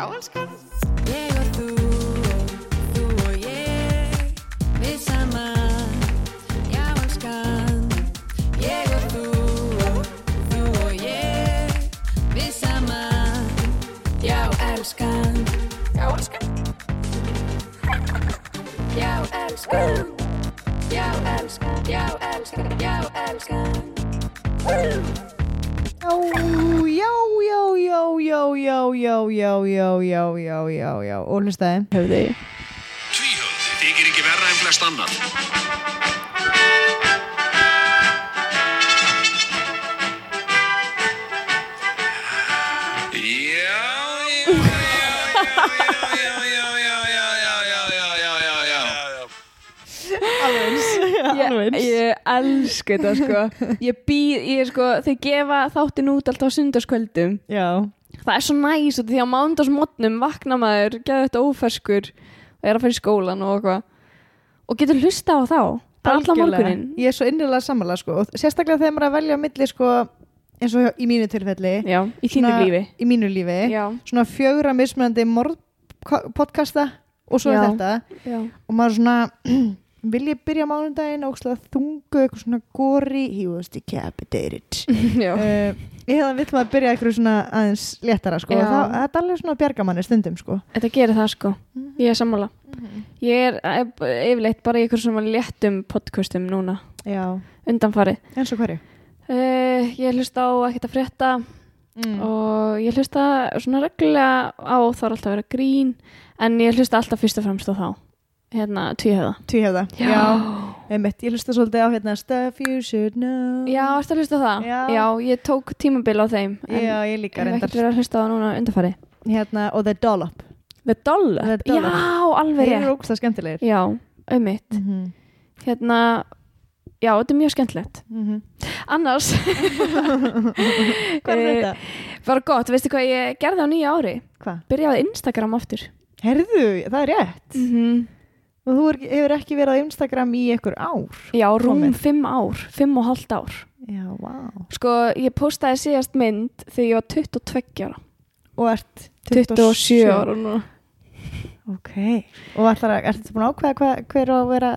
Jag älskar den. Jag och du och jag, vi samman. Jag älskar den. Jag och du och jag, vi samman. Jag älskar den. Jag älskar den. Jag älskar den. Jag älskar den. Jag älskar den. Jag älskar den. Jó, jó, jó, jó, jó, jó, jó, jó, jó, jó, jó, jó. Og hlustaði höfði. Tvíhöfði þykir ekki verra en flest annan. Já, já. Alveg. Ég elsku þetta sko. Ég þau gefa þáttin út alltaf á sundarskvöldum. Já. Það svo næs út því á mánudagsmorgnum vakna maður, geða þetta óferskur og að fara í skólan og eitthvað. Og getur hlusta á þá. Allan morguninn. Ég svo innilega sammála sko. Og sérstaklega þegar maður að velja á milli sko, eins og í mínu tilfelli. Já, í þínu lífi. Í mínu lífi. Já. Svona 4 mismunandi morðpodkasta og svo þetta. Já. Og maður svona vil ég byrja mánudaginn ókslega þungu eitthvað svona góri he was decapitated eða vill maður byrja eitthvað svona aðeins léttara sko, það alveg svona bjarga manni stundum sko. Þetta gerir það sko, ég sammála ég yfirleitt bara í eitthvað svona léttum podcastum núna undanfari eins og hverju? Ég hlusta á ekkert að frétta og ég hlusta svona reglulega á þarf alltaf að vera grín en ég hlusta alltaf fyrst og fremst á þá Tvíhöfða. Já. Ég hlusta svolítið á Stuff You Should Know. Já, ertu að hlusta það? Já, ég tók tímabil á þeim. Já, ég líka reyndar. Ég hef ekkert verið að hlusta á það núna undanfari. Og The Dollop. The Dollop? Já, alveg. Þeir eru ógeðslega skemmtilegir. Já, já, þetta mjög skemmtilegt. Annars. Hvað þetta? Bara gott, veistu hvað ég gerði á nýju ári? Hvað? Byrjaði á Instagram aftur. Heyrðu, það rétt. Og þú hefur ekki verið á Instagram í einhver ár? Já, rúm 5 ár, 5,5 ár. Já, wow. Sko, ég postaði síðast mynd þegar ég var 22 ára. Og ert 27 ára núna. Ok. Og ertu búin að ákveða hver á að vera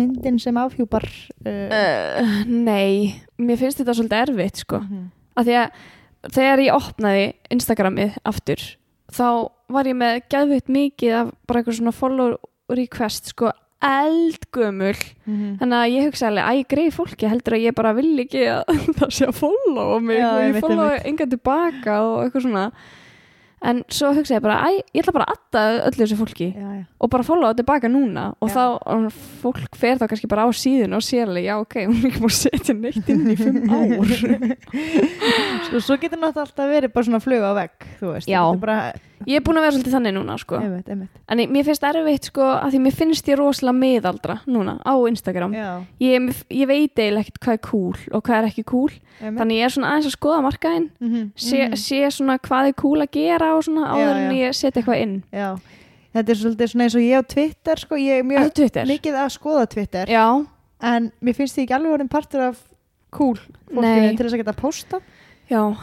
myndin sem afhjúpar? Nei, mér finnst þetta svolítið erfitt, sko. Af því að þegar ég opnaði Instagramið aftur, þá var ég með geðveikt mikið af bara eitthvað svona follow request sko eldgömul þannig að ég hugsa alveg æ greið fólki heldur að ég bara vil ekki að það sé að followa mig og ég followa engan tilbaka og eitthvað svona en svo hugsa ég bara æ ég ætla bara að adda öllu þessu fólki og bara followa tilbaka núna og þá fólk fer þá kannski bara á síðuna og sér alveg já ok, hún er ekki búin að setja neitt inn í 5 ár sko, svo getur náttúrulega alltaf verið bara svona fluga á vegg þú veist, þetta bara Ég búin að vera svolítið þannig núna sko. En mér finnst erfitt sko af því mér finnst ég rosalega miðaldra núna á Instagram. Ég veit eiginlega ekkert hvað cool og hvað ekki cool. Þannig ég svona aðeins að skoða markaðinn. Sé svona hvað cool að gera og svona áður en ég setja eitthvað inn. Já. Þetta svolítið svona eins og ég á Twitter sko. Ég mjög mikið að skoða Twitter. Já. En mér finnst ég ekki alveg orðin partur af cool fólkinu til þess að geta postað. Já, Og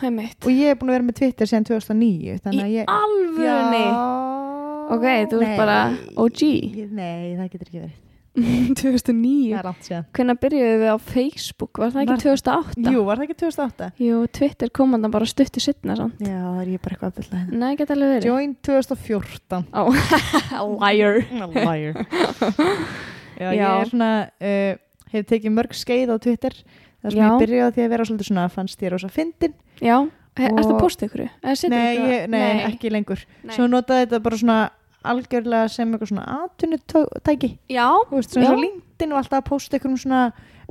ég búin að vera með Twitter síðan 2009, þannig að ég alvörunni. Ok, þú bara OG. Nei, það getur ekki verið. 2009. Það langt síðan. Hvenær byrjuðu við á Facebook? Var það ekki 2008? Jú, var það ekki 2008? Jú, Twitter kom hann bara stuttu seinna samt. Já, það ég bara eitthvað að bylla henni. Nei, geta alveg verið. Join 2014. Liar. Liar. Já, ég svona hef tekið mörg skeið á Twitter. Það sem ég byrjaði á því að vera svolítið svona fannst ég rosa fyndin. Já, ertu að posta ykkur? Nei, ekki lengur. Svo notaði þetta bara svona algjörlega sem eitthvað svona atvinnutæki. Já. Þú veist, svona LinkedIn og alltaf að posta ykkur svona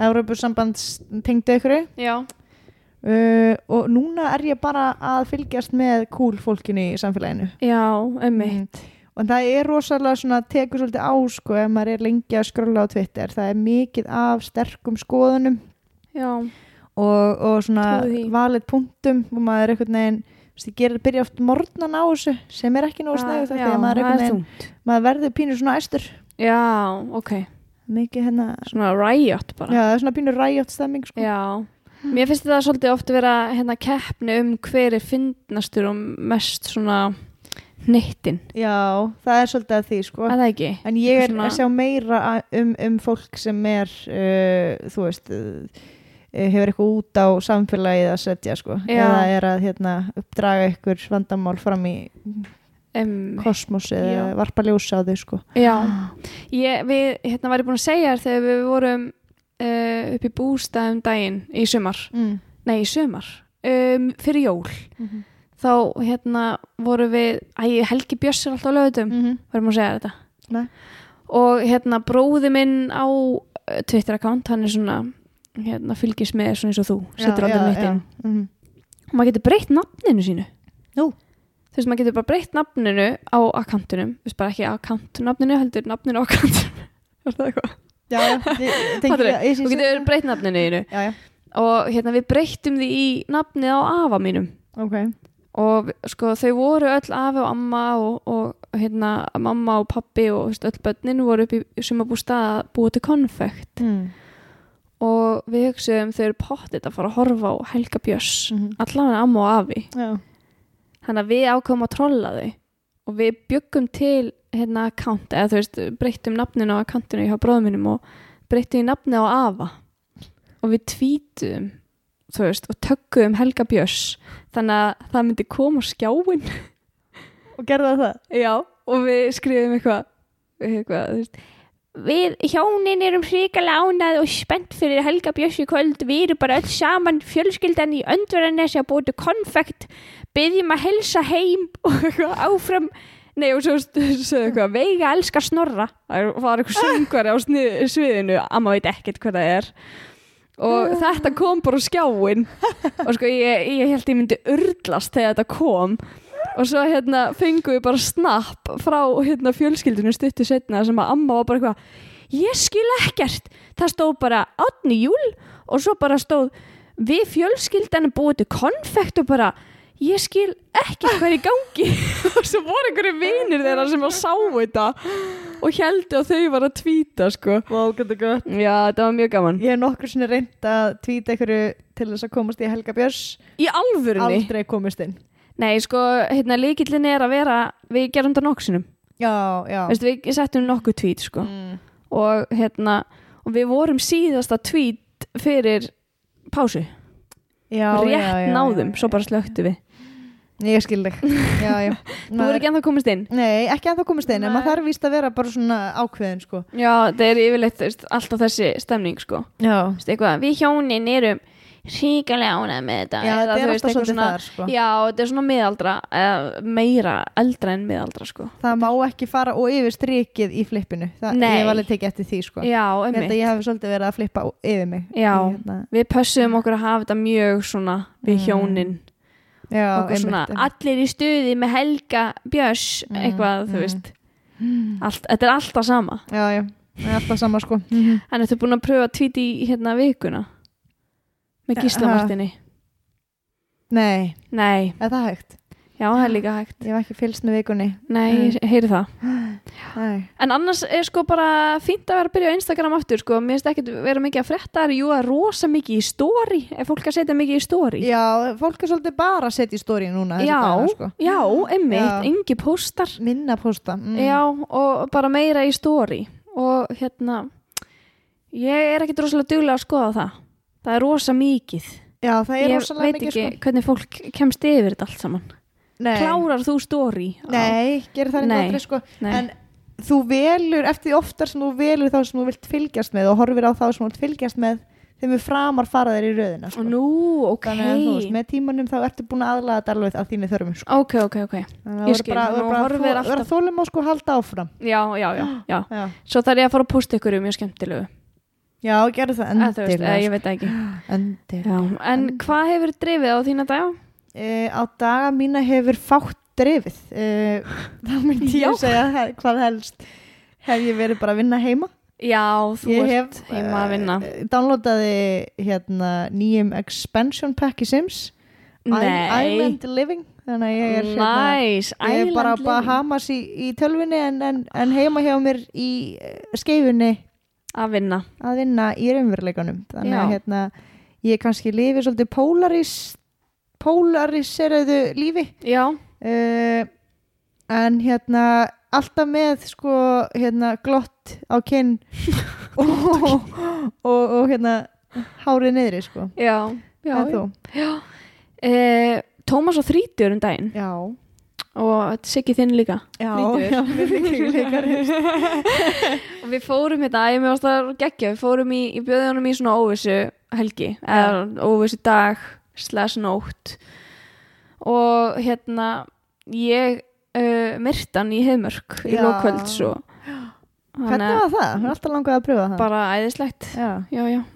Evrópusambandstengdu ykkur. Já. Og núna ég bara að fylgjast með cool fólkinu í samfélaginu. Já, Og það rosalega svona, tekur svolítið á sko ef maður lengi að skrolla á Twitter. Það mikið af sterkum skoðunum. Og svona valið punktum og maður einhvern veginn byrja oft morgnan á þessu sem ekki nógu snæðugt því að maður verður pínu svona æstur mikið svona riot bara það svona pínu riot stemming sko. Mér finnst þetta svolítið oft vera keppni hver fyndnastur og mest svona hnittin. Já, það svolítið að því sko. Að það ekki. En ég svona... að sjá meira fólk sem þú veist, hefur eitthvað út á samfélagið að setja sko. Já. Eða að uppdraga ykkur vandamál fram í kosmosi eða varpa ljósa á þau sko. Já. Við var ég búin að segja þér þegar við vorum upp í bústað daginn í sumar. Nei, í sumar. Fyrir jól. Mhm. Þá voru við Helgi Björs alltaf á lögutum varum að segja þetta Nei. Og bróði minn á Twitter account, hann svona fylgist með svona eins og þú setur aldrei nýttin og maður getur breytt nafninu sínu þú veist, maður getur bara breytt nafninu á accountunum, þú veist bara ekki account nafninu, heldur nafninu á accountunum var það eitthvað? Já, þú getur breytt nafninu þínu og við breyttum því í nafnið á afa mínum og sko þau voru öll afi og amma og mamma og pappi og öll börnin voru upp í sumarbústað að búa til konfekt og við hugsuðum þau eru pottþétt að fara að horfa á Helga Björs allavega amma og afi þannig að við ákváðum að trolla þau og við bjuggum til account eða þú veist breyttum nafninu á accountinu hjá bróður mínum og breyttum í nafnið á afa og við tweetum þú veist, og töggum Helga Björs þannig að það myndi koma á skjáinn og gerða það já, og við skrifum eitthvað þú veist við hjónin erum hrikalega ánægð og spennt fyrir Helga Björs í kvöld við erum bara öll saman fjölskyldan í Öndverðarnesi að búa til konfekt biðjum að helsa heim og áfram nei, og svo sögðu Veiga elskar Snorra það var eitthvað söngvari á sviðinu amma veit ekkert hvað það og þetta kom bara á skjáinn og sko ég held ég myndi urlast þegar þetta kom og svo fengum við bara snapp frá fjölskyldunum stuttu seinna sem að amma var bara eitthvað ég skil ekkert, það stóð bara 8. júl og svo bara stóð við fjölskyldan búið til konfekt og bara ég skil ekkert hvað í gangi og svo voru einhverjir vinir þeirra sem að sáu þetta og héldu að þau var að tvíta sko. Vá, gott og gott. Já, þetta var mjög gaman. Ég hef nokkru sinni reynt að tvíta einhverju til þess að komast í Helga Björs. Í alvörunni? Aldrei komist inn. Nei, sko, lykillinn að vera, við gerum þetta nokkur sinnum. Já, já. Veistu, við settum nokkur tvít sko. Og og við vorum síðasta tvít fyrir pásu. Já, rétt náðum, svo bara slökktum við. Ég skil þig. Já. Þú ekki ennþá komist inn? Nei, ekki ennþá komist inn, en maður þarf víst að vera bara svona ákveðin, sko. Já, það yfirleitt alltaf þessi stemning, sko. Já. Eitthvað, við hjónin erum hrikalega ánægð með þetta. Já, þetta alltaf svolítið þar, sko. Já, þetta svona miðaldra, meira eldra en miðaldra, sko. Það má ekki fara og yfir strikið í flippinu. Ég var alveg tekið eftir því, sko. Já, einmitt. Ég hef svolítið verið að flippa yfir mig. Já, við pössum okkur að hafa þetta mjög svona við hjónin. Já, svona, allir í stuði með Helga Björs eitthvað, þú veist þetta alltaf sama já, alltaf sama sko en ertu búin að pröfa að tvíti í vikuna með Gíslamartinni Nei, er það hægt? Já, það er líka hægt ég var ekki fylgst með vikunni Nei, ég heyri það en annars sko bara fínt að vera að byrja á Instagram aftur sko, mér ekki vera mikið að frétta jú, að rosa mikið í story ef fólk að setja mikið í story Já, fólk svolítið bara að setja í story núna Já, dagar, sko. Já, einmitt, engi póstar Minna pósta Já, og bara meira í story og ég ekki rosalega duglega að skoða það rosa mikið Já, það rosalega mikið Ég veit ekki hvernig fólk kemst yfir þetta allt saman Nei. Klárar þú story? Nei, gerir það ekki aldrei sko en þú velur, eftir því oftar sem þú velur þá sem þú vilt fylgjast með og horfir á þá sem þú vilt fylgjast með þeim við framar fara þeir í röðina sko. Nú, Þannig að þú veist, með tímanum þá ertu búin að aðlaða þetta alveg að þínu þörfum sko. Ok Ég skil, bara vera þólum og sko halda áfram Já. Svo þarf ég að fara að posta ykkur mjög skemmtilegu Já, gerðu það endilega Ég veit ekki En hvað hefur drifið á þína daga? Á daga mína hefur fátt drifið þá myndi ég segja hvað helst hef ég verið bara að vinna heima Já, þú ert heima að vinna downloadaði nýjum expansion pack í Sims Island Living þannig að ég nice, ég bara að Bahamas í tölvunni en heima hjá mér í skeifunni að vinna í raunveruleikanum þannig að ég kannski lifi svolítið polariseraðu lífi Já en hérna alltaf með sko hérna glott á kinn og hérna hárið niðri sko. Já. Tómas og 30 um daginn. Já. Og Siggi þinn líka. Já, og við fórum hérna, ég með varst geggja, við fórum í bjöðunum í svona óvissu helgi, eða óvissu dag, /nótt. Og hérna, ég myrtan í Heiðmörk í lókkvölds og hvernig var það? Hún alltaf langaði að pröfa það. Bara æðislegt. Já,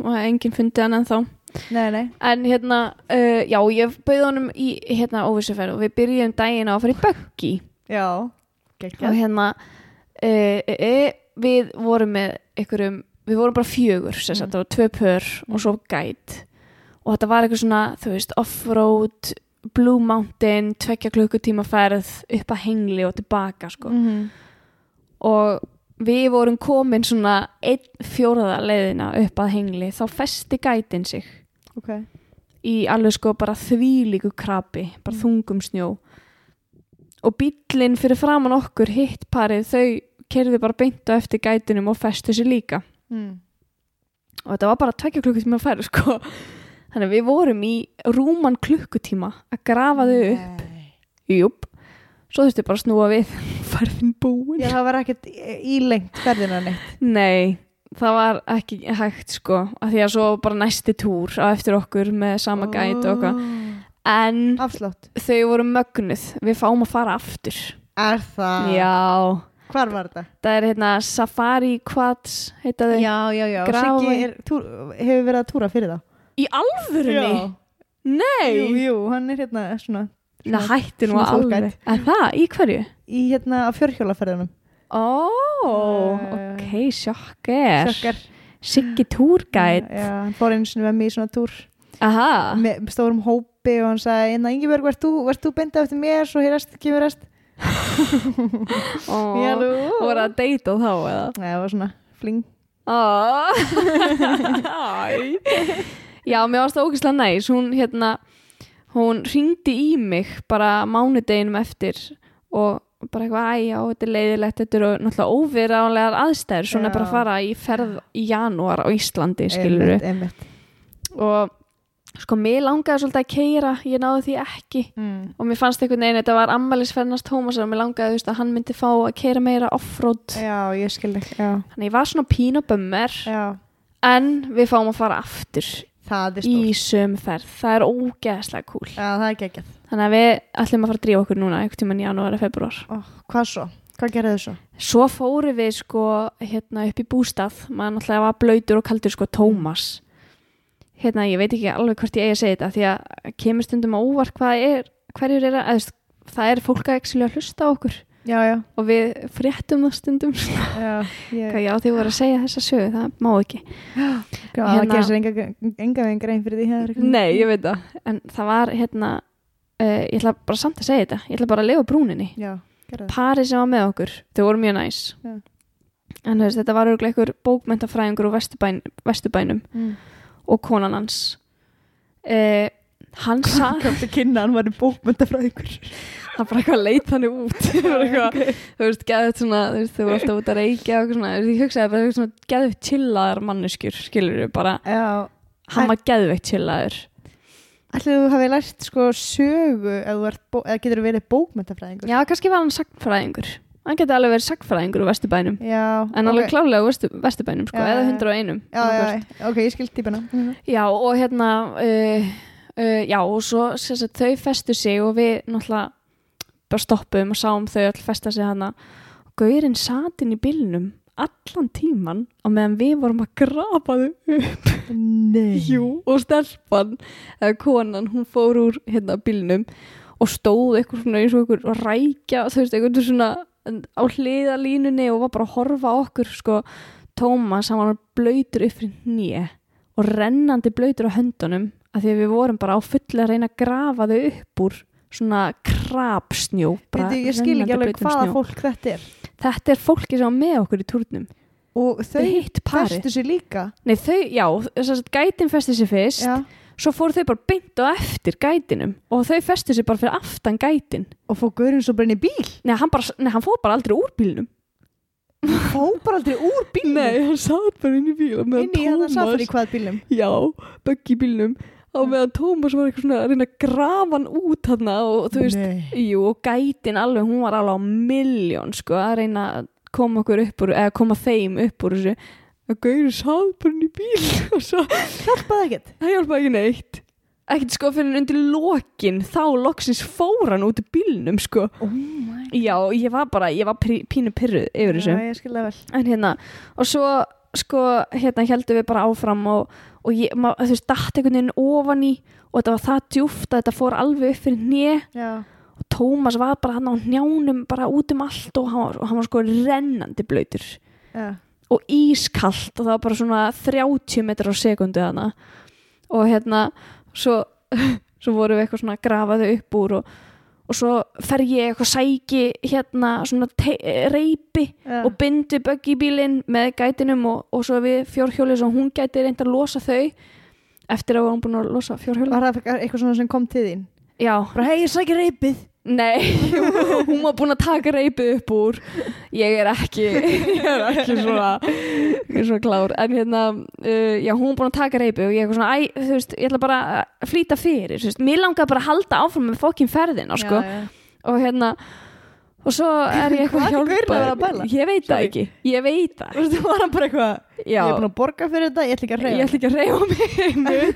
og enginn fundi hann ennþá. Nei. En hérna, ég bauði honum í hérna óvissuferð og við byrjuðum daginn á að fara í buggy. Já, geggjað. Og hérna, við vorum með einhverjum, við vorum bara 4, sem sagt, það var 2 pör og svo guide. Og þetta var eitthvað svona, þú veist, off-road, Blue Mountain, 2 klukkutíma ferð upp að Hengli og tilbaka sko. Og við vorum komin svona 1/4 leiðina upp að Hengli þá festi gætin sig í alveg sko bara þvílíku krapi, bara þungum snjó og bíllinn fyrir framan okkur hitt parið þau keyrðu bara beint á eftir gætinum og festu sig líka og þetta var bara 2 klukkutíma ferð sko. Þannig við vorum í rúman klukkutíma að grafa þau upp. Júp. Svo þurfti bara að snúa við farðin búin. Já, það var ekkert í lengt ferðina neitt. Nei, það var ekki hægt sko. Af því að svo bara næsti túr á eftir okkur með sama gæt og okkar. En afslátt. Þau voru mögnuð. Við fáum að fara aftur. Það? Já. Hvar var þetta? Það hérna Safari Quads heita þau. Já. Siggi hefur verið að túra fyrir það. Í alvörunni? Já. Nei. Jú, hann hérna svona hætti nú alveg. En það, í hverju? Í hérna á fjórhjólaferðunum. Sjokker. Siggi túrgæt. Já, hann fór einu sinni með mig í svona túr. Aha. Með stórum hópi og hann sagði, Ingeborg, verð þú beint eftir mér, svo kemur rest. Halló. Var það deitað þá eða? Nei, það var svona fling. Já, mér varst það ógeðslega næs. Hún hringdi í mig bara mánudeginum eftir og bara eitthvað, þetta leiðilegt, þetta náttúrulega óviðráðanlegar aðstæður, svona bara fara í ferð í janúar á Íslandi, skilurðu. Og sko, mér langaði svolítið að keyra, ég náði því ekki og mér fannst einhvern veginn, þetta var afmælisferðnast Tómasar og mér langaði að hann myndi fá að keyra meira offroad. Já, ég skildi. Þannig ég var svona pínu bummer, en við fáum að fara aftur. Það í sömu ferð. Það ógeðslega kúl. Já, það geggjað. Þannig að við ætlum að fara að drífa okkur núna einhvern tímann í janúar eða febrúar. Hvað svo? Hvað gerðu þið svo? Svo fórum við sko hérna upp í bústað. Maður náttúrulega var blautur og kaldur sko Tómas. Hérna ég veit ekki alveg hvort ég eigi að segja þetta því að kemur stundum á óvart hvað hverjur það fólk að hlusta á okkur. Já. Og við fréttum það stundum. Já, þið voru að segja þessa sögu, það má ekki. Það gerði sér enga veginn grein fyrir því hefur ekki. Nei, ég veit það. En það var hérna, ég ætla bara samt að segja þetta, ég ætla bara að lifa brúninni. Já, gerði það. Parið sem var með okkur, þau voru mjög næs. Já. En þetta var örugglega einhver bókmenntafræðingur úr Vesturbænum og konan hans. Hann sagði kynna hann var bókmenntafræðingur. Það bara eitthvað leit þannig út. Þú veist, geðið svona, þau voru alltaf út að reykja og svona. Ég hugsaði bara eitthvað svona geðið chillaðar manneskjur, skilur við bara. Hann var geðið chillaður. Ætli þú hafið lært sko sögu eða getur þú verið bókmenntafræðingur? Já, kannski var hann sagnfræðingur. Hann geti alveg verið sagnfræðingur úr Vesturbænum. En alveg klárlega úr Vesturbænum sko, eða 101. Ég skil típuna. Já, og hérna, og svo sagt, þau festu sig og við náttúrulega bara stoppum og sáum þau öll festa sig hana og gaurinn sat inn í bílnum allan tíman og meðan við vorum að grafa þau upp. Nei. Jú, og stelpan eða konan, hún fór úr hérna bílnum og stóð eitthvað svona eins og eitthvað rækja og þú veist eitthvað svona á hliðalínunni og var bara að horfa á okkur sko. Tómas, hann var blautur upp fyrir hné og rennandi blautur á höndunum af því að við vorum bara á fullu að reyna að grafa þau upp úr svona krapsnjó. Ég skil ekki alveg hvaða fólk þetta er. Þetta er fólki sem var með okkur í túrnum. Og þau festu sig líka? Nei, þau, já, gætin festi sig fyrst, Svo fóru þau bara beint á eftir gætinum og þau festu sig bara fyrir aftan gætin. Og fór gaurinn svo bara inn í bíl? Nei, hann fór bara aldrei úr bílnum. Fór bara aldrei úr bílnum? Nei, hann satt bara inn í bíl. Inn í hann Safari Quad bílnum? Já, buggy bílnum. Á meðan Tómas var eitthvað svona að reyna að grafa hann út þarna og þú veist, og gætin alveg, hún var alveg á milljón, sko, að reyna að koma okkur upp úr, eða koma þeim upp úr þessu. Það gaurinn satt bara inn í bíl og svo... Hjálpaði ekkert? Það hjálpaði ekki neitt. Ekkert sko fyrir undir lokin, þá loksins fór hann út í bílnum sko. Oh my god. Já, ég var pínu pirruð yfir þessu. Já, ég skilja vel. En og svo sko, heldum við bara áfram og þú veist, datt einhvern veginn ofan í og þetta var það djúpt að þetta fór alveg upp fyrir hné. Já. Og Tómas var bara hann á hnjánum, bara út allt og hann var sko rennandi blautur. Já. Og ískalt og það var bara svona 30 metrar á sekundu þarna og svo vorum við eitthvað svona grafaði upp úr og svo fer ég eitthvað sæki svona reipi og bindi buggy bílinn með gætinum og svo við fjórhjólið svo hún gæti reynt að losa þau eftir að hún búin að losa fjórhjólið. Var það eitthvað svona sem kom til þín? Já. Bara hei, ég sæki reipið. Nei, hún var búin að taka reipið upp úr. Ég er ekki svona klár. En já, hún var búin að taka reipið og ég eitthvað svona, þú veist, ég ætla bara að flýta fyrir, þú veist. Mér langaði bara að halda áfram með fokkin ferðina, sko. Já. Og og svo er ég eitthvað hjálpað. Ég veit það ekki. Þú veist, það var bara eitthvað, já. Ég er búin að borga fyrir þetta, ég ætla ekki að reyfa mig.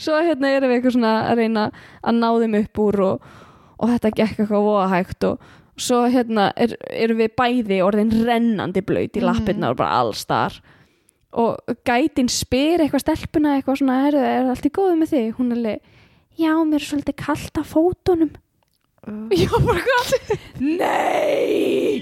Svo erum við eitthvað svona að reyna að ná þeim upp úr og þetta gekk eitthvað voða hægt og svo erum við bæði orðin rennandi blaut í lappirnar og bara alls þar og gætin spyr eitthvað stelpuna eitthvað svona, er allt í góðu með þig? Hún alveg, já, mér er svolítið kalt af fótunum. Já, bara hvað? Nei!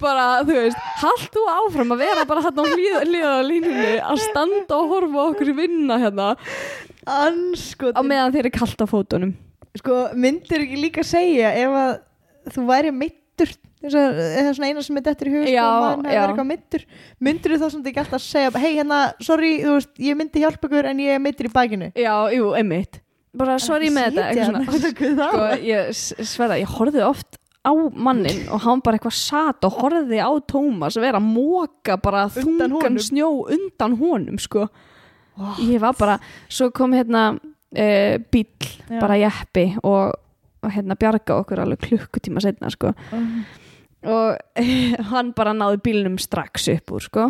Bara, þú veist, halt þú áfram að vera bara hann á hlýðalínunni að standa og horfa okkur í vinna anskotin. Á meðan þeir kalt af fótunum. Sko, myndir ekki líka segja ef að þú væri meiddur eða svona eina sem dettur í hug sko, mann hefur eitthvað meiddur, myndir þú þá samt ekki alltaf að segja hei, sorry, þú veist, ég myndi hjálpa ykkur en ég meiddur í bakinu? Já, jú, einmitt. Bara sorry með þetta sko, ég sverða, ég horfði oft á mannin og hann bara eitthvað sat og horfði á Tómas að vera að moka bara þungan snjó undan honum, sko. Ég var bara, svo kom bíll, bara jeppi og bjarga okkur alveg klukkutíma seinna sko. Og hann bara náði bílnum strax upp úr sko.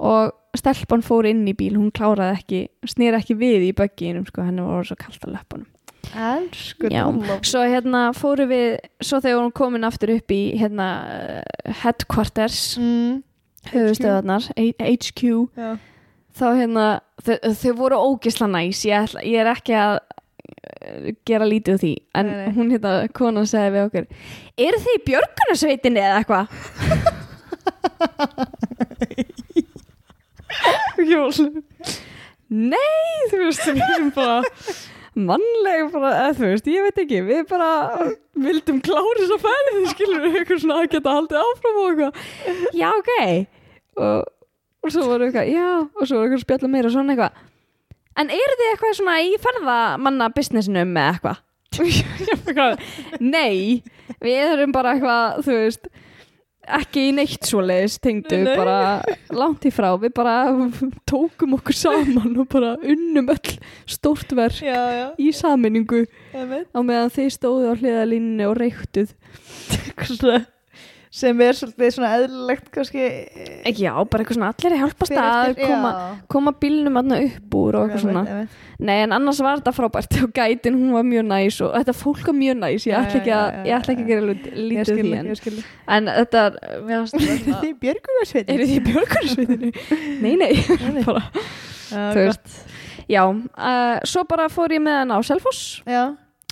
Og stelpan fór inn í bíl, hún kláraði ekki, sneri ekki við í bögginum sko, henni var svo kalt á löpunum. Elsku Dollop. Svo fóru við, svo þegar hún komin aftur upp í headquarters, höfustöðarnar, HQ. Já. Þá þau voru ógeðslega næs, ég er ekki að gera lítið úr því, en nei. Hún konan sagði við okkur, eru þið í björgunarsveitinni eða eitthvað? Nei, þú veist, við erum bara mannleg, bara, þú veist, ég veit ekki, við bara vildum klára þessa ferð, skilur við ykkur svona að geta haldið áfram og eitthvað. Já, ok. Og svo voru eitthvað, og svo voru eitthvað spjalla meira svona eitthvað. En eru þið eitthvað svona í ferðamanna businessinum með eitthvað? Nei, við erum bara eitthvað, þú veist, ekki í neitt svoleiðis tengdu, bara langt í frá. Við bara tókum okkur saman og bara unnum öll stórt verk í sameiningu. Á meðan þið stóðu á hliðalínunni og reyktuð. Hvað sem svolítið svona eðlilegt kannski. Já, bara eitthvað svona allir að hjálpa stað, koma bílnum aðna upp úr og eitthvað svona. Nei, en annars var þetta frábært og gætin, hún var mjög næs og þetta fólk var mjög næs, ég ætla ekki að gera lítið því. En þetta... Eru þið í björgunarsveitinni? Nei, bara, þú veist. Já, svo bara fór ég með hann á Selfoss. Já.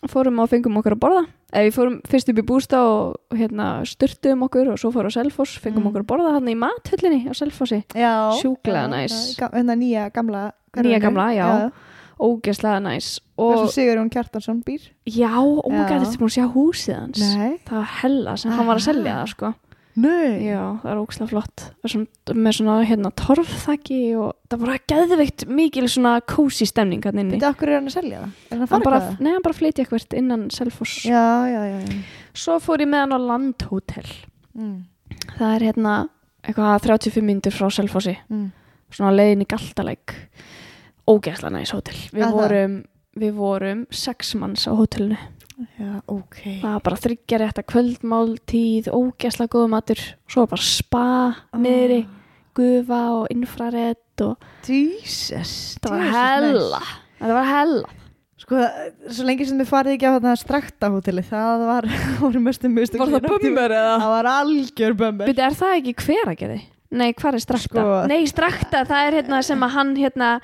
Fórum og fengum okkur að borða. Við fórum fyrst upp í bústað og styrtum okkur og svo fórum á Selfoss, fengum okkur að borða hann í mathöllinni á Selfossi. Já. Sjúklega næs. Nýja gamla, já. Ógeðslega næs. Og svo Sigurjón Kjartansson býr. Já, og maður gæti þetta búin að sjá húsið hans. Nei. Það var hella sem hann var að selja það, sko. Nei. Já, það ókslega flott. Með svona hérna torfþaki og það bara geðveikt mikil svona kósí stemning hann inni. Þetta okkur hann að selja það? Hann bara, nei, hann bara flytja eitthvert innan Selfoss. Já. Svo fór ég með hann á Landhotel. Mm. Það hérna eitthvað 35 mínútur frá Selfossi. Mm. Svona leiðin í Galtalæk. Ógeðslega næs hótel. Við vorum 6 manns á hótelinu. Já, okay. Það var bara 3 rétta kvöldmáltíð, ógeðslega góður matur, svo bara spa niðri, gufa og infrarett og Jesus, það var hella. Það var hella. Sko, svo lengi sem við farið ekki á þarna strakta hóteli, það var mestu Var það bömmur eða? Það var algjör bömmur. Bíddu, er það ekki Hveragerði? Nei, hvað er strakta? Sko, nei, strakta, það er hérna sem að hann hérna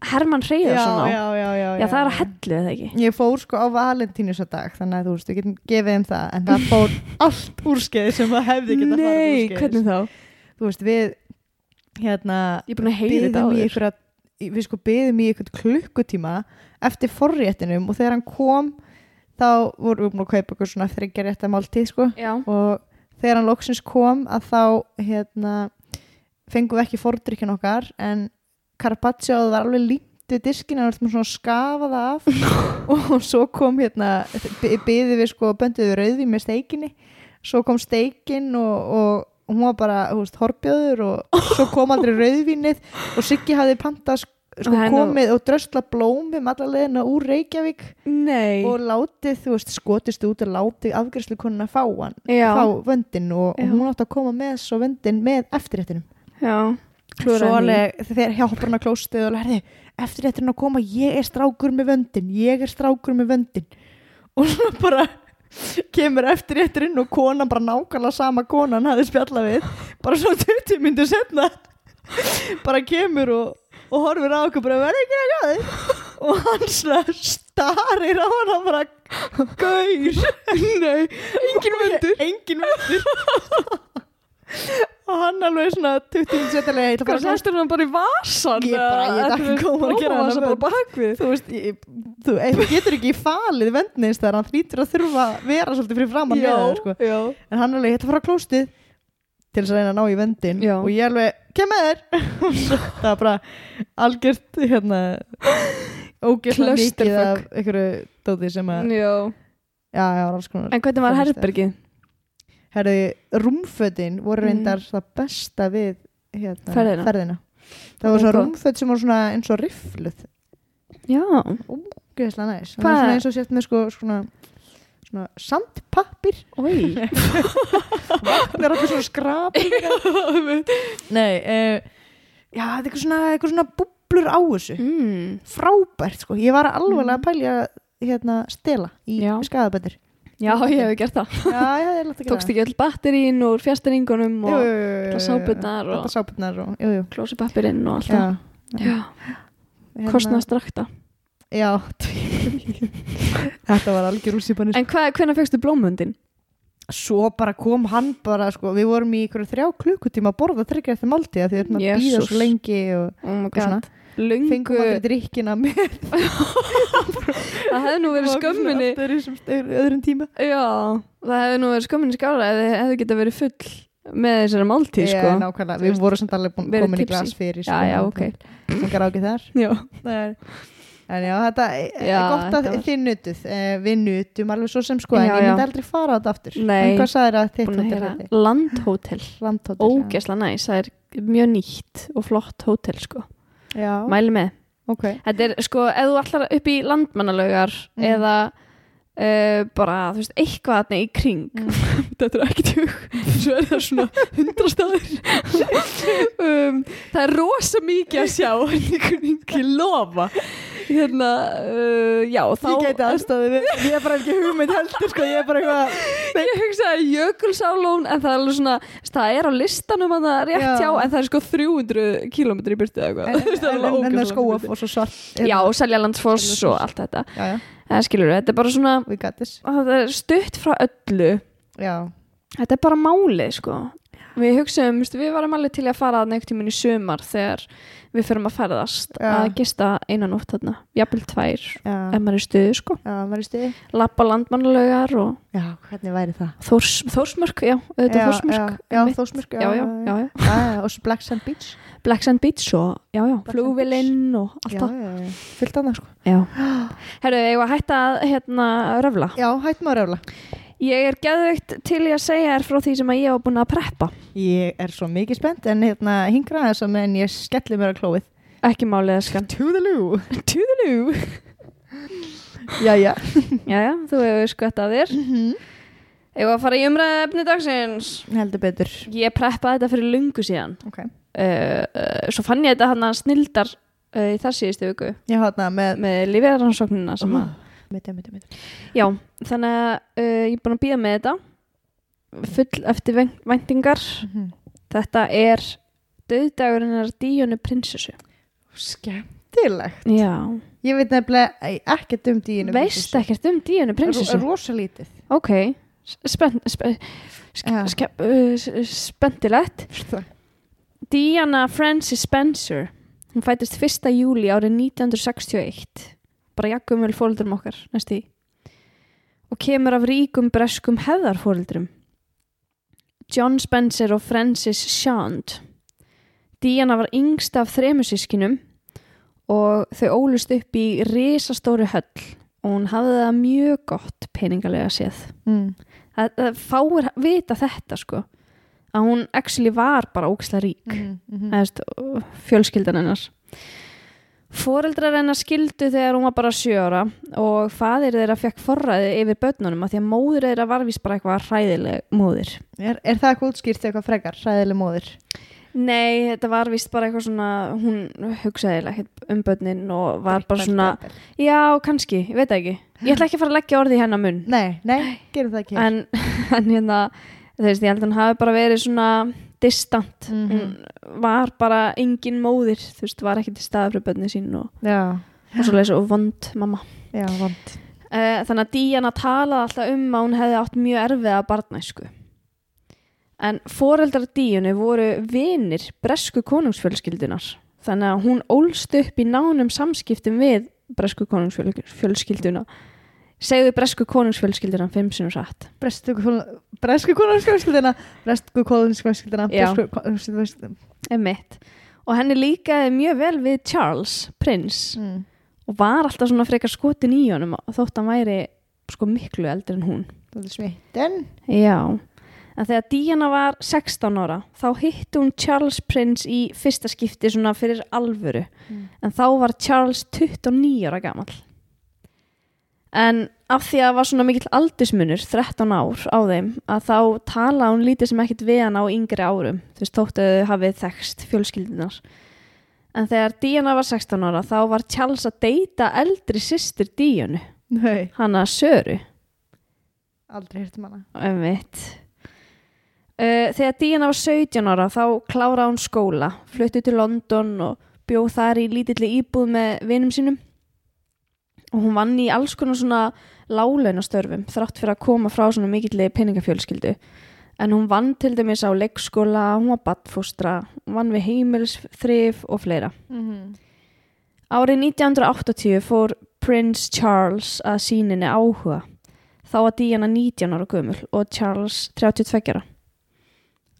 Hermann Hreiðarsson á. Já, það er að hellu eða ekki. Ég fór sko á Valentínus dag, þannig að þú veist, við getum gefið það, en það fór allt úrskeið sem það hefði geta farið úrskeið. Nei, hvernig þá? Þú veist, við ég búin að heyra þetta áður. Við sko biðum í eitthvað klukkutíma eftir forréttinum og þegar hann kom, þá vorum við búin að kaupa eitthvað svona 3 rétta máltíð sko. Já. Og þegar hann loksins kom að þá fengum við ekki fordrykkinn okkar, en Carpaccio og það var alveg límt við diskinn og svona skafa það af og svo kom byði við sko bönduðu rauði með steikinni svo kom steikinn og hún var bara horfbjöður og svo kom aldrei rauðvínið og Siggi hafði pantað sko komið og drösla blóm við mallalegina úr Reykjavík Nei. Og látið skotist út og látið afgreiðslukonuna fá vöndin og hún átti að koma með svo vöndin með eftirréttinum Já Svo alveg þegar hjálparinn að klóstið og lærði eftirrétturinn að koma ég er strákur með vöndin og svona bara kemur eftirrétturinn og konan bara nákvæmlega sama konan hafði spjallað við bara svona 20 mínútur seinna bara kemur og horfir á okkur bara verði ekki að gæði og hann svona starir á hana bara gaur nei, engin vöndur og hann alveg svona 20 settilega hvað læstur hann bara í vasan ég ekki koma að gera hann bara bakvið þú veist þú getur ekki falið vendnins þegar hann hlýtur að þurfa vera svolítið fyrir framan neður sko. en hann alveg þetta fara klóstið til þess að reyna að ná í vendin já. Og ég alveg kem með þér það var bara algjört ógeðslega mikið af einhverju dóti sem að já var alls konar en hvernig var herbergið? Rúmfötin voru reyndar það besta við ferðina. Það var svo rúmföt sem var svona eins og riffluð. Já. Ógeðslega næs. Það var svona eins og sért með svona sandpappir. Oi. Vaknar allir svona skrapingar. Nei, það er eitthvað svona búblur á þessu. Frábært sko. Ég var alvarlega að pælja stela í skaðabættir. Já, ég hef gert það. Já, ég lát að gera. Tókst ekki öll batterín úr fjastringunum og sápurnar og klósipapirinn og allt það. Já. Kostnaði strakta. Já. Þetta var algjör úrsýpanis. En hvenær fékkstu blómvöndin? Svo bara kom hann bara sko, við vorum í ykkur 3 klukkutíma að borða tryggja eftir máltíða því að bíða svo lengi og svona. Fengum aldrei drikkina með það hefði nú verið skömminni öðrum tíma já, það hefði nú verið skömminni skára hefði geta verið full með þessari máltíð sko. Nákvæmlega, við vorum samt alveg komin í glas fyrir þangar ákið þar en já, þetta er gott að þið nutuð við nutum alveg svo sem sko en ég myndi aldrei fara þetta aftur en hvað sagðir að þitt Landhotel ógeðslega næs, það er mjög nýtt og flott hótel sko Já. Mæli með. Okay. Þetta er sko ef þú allar upp í Landmannalaugar eða bara þú veist eitthvað þarna í kring þetta ekki tug svo það svona 100 staðir það rosa mikið að sjá ekki lofa já þá ég gæti aðstoðið ég bara ekki hugmynd heldur sko ég bara eitthvað ég hugsaði Jökulsárlón en það alveg svona það á listanum að það rétt hjá en það sko 300 km í burtu eða eitthvað en það Skógafoss og Salt já og Seljalandsfoss og allt þetta já. Það skilur, þetta er bara svona stutt frá öllu. Já. Þetta er bara málið, sko. Við hugsaum, við varum alveg til að fara að neitt tíminn í sumar þegar við förum að ferðast að gista eina nótt þarna, jafnvel tvær ef maður í stuði, sko. Já, maður í stuði. Labba Landmannalaugar og... Já, hvernig væri það? Þórsmörk, já, auðvitað Þórsmörk. Já, Þórsmörk, já. Og svo Black Sand Beach. Black Sand Beach og, já, flugvélinn og allt það. Já, fyllt annað, sko. Já. Herru, ég var hætt að, röfla. Já, hættum að röfla. Ég geðveikt til í að segja frá því sem að ég hef búin að preppa. Ég svo mikið spennt en hingra þess að menn ég skelli mér að klóið. Ekki málið eskan. To the loo. Já, þú hefur skvett að þér. Ég var að fara í umræða efni dagsins. Heldur betur. Ég preppaði þetta fyrir lungu síðan. Okay. Svo fann ég þetta snildar í þar síðustu viku. Já, með lífeyrannsóknina sem að... Meitt. Já, þannig að ég búin að bíða með þetta full eftir væntingar Þetta dauðdagurinn Díönu prinsessu Skemmtilegt Já Ég veit nefnilega ekkert Díönu prinsessu Veist ekkert Díönu prinsessu Rosalítið Ok, spenntilegt Diana Francis Spencer Hún fættist 1. júlí árið 1961 bara jakumul fóreldrum okkar næstu og kemur af ríkum breskum hefðarfóreldrum John Spencer og Francis Shand Diana var yngst af 3 systkinum og þau ólust upp í risastóru höll og hún hafði það mjög gott peningalega séð það fáir vita þetta sko að hún actually var bara ógeðslega rík fjölskyldan hennar Foreldrar hennar skildu þegar hún var bara 7 ára og faðir þeirra fékk forræði yfir börnunum af því að móðir þeirra var víst bara eitthvað hræðileg móðir. Er það eitthvað útskýrt eitthvað frekar, hræðileg móðir? Nei, þetta var víst bara eitthvað svona, hún hugsaði börnin og var bara svona, já, kannski, ég veit ekki. Ég ætla ekki að fara að leggja orði í hennar munn. Nei, gerum það ekki. En ég held að hann hafi bara verið svona... distant, var bara engin móðir, var ekki til staða fyrir börnin sín og svo leys og vond mamma vond. Þannig að Diana talaði alltaf að hún hefði átt mjög erfiða barnæsku en foreldrar Díunu voru vinir bresku konungsfjölskyldunar þannig að hún ólst upp í nánum samskiptum við bresku konungsfjölskylduna Segðu bresku konungsfjölskyldina 5 sinnum satt. Bresku konungsfjölskyldina. Bresku konungsfjölskyldina. Einmitt. Og henni líkaði mjög vel við Charles Prince. Og var alltaf svona frekar skotin í honum þótt hann væri sko miklu eldri en hún. Þótt sveitin. Já. En þegar Diana var 16 ára þá hitti hún Charles Prince í fyrsta skipti svona fyrir alvöru. En þá var Charles 29 ára gamall. En af því að það var svona mikill aldursmunur 13 ár á þeim að þá tala hún lítið sem ekkert við hann á yngri árum þóttu hafið þekkst fjölskyldunar en þegar Diana var 16 ára þá var Charles að deyta eldri systur Díönu hana Söru aldrei heyrt um hana þegar Diana var 17 ára þá kláraði hún skóla flutti til London og bjó þar í lítilli íbúð með vinum sínum og hún vann í alls konar svona láglaunastörfum þrátt fyrir að koma frá svona mikilli peningafjölskyldu en hún vann til dæmis á leikskóla hún var barnfóstra, hún vann við heimilisþrif og fleira Árið 1980 fór Prince Charles að sýninni áhuga þá var Diana 19 ára gömul og Charles 32 ára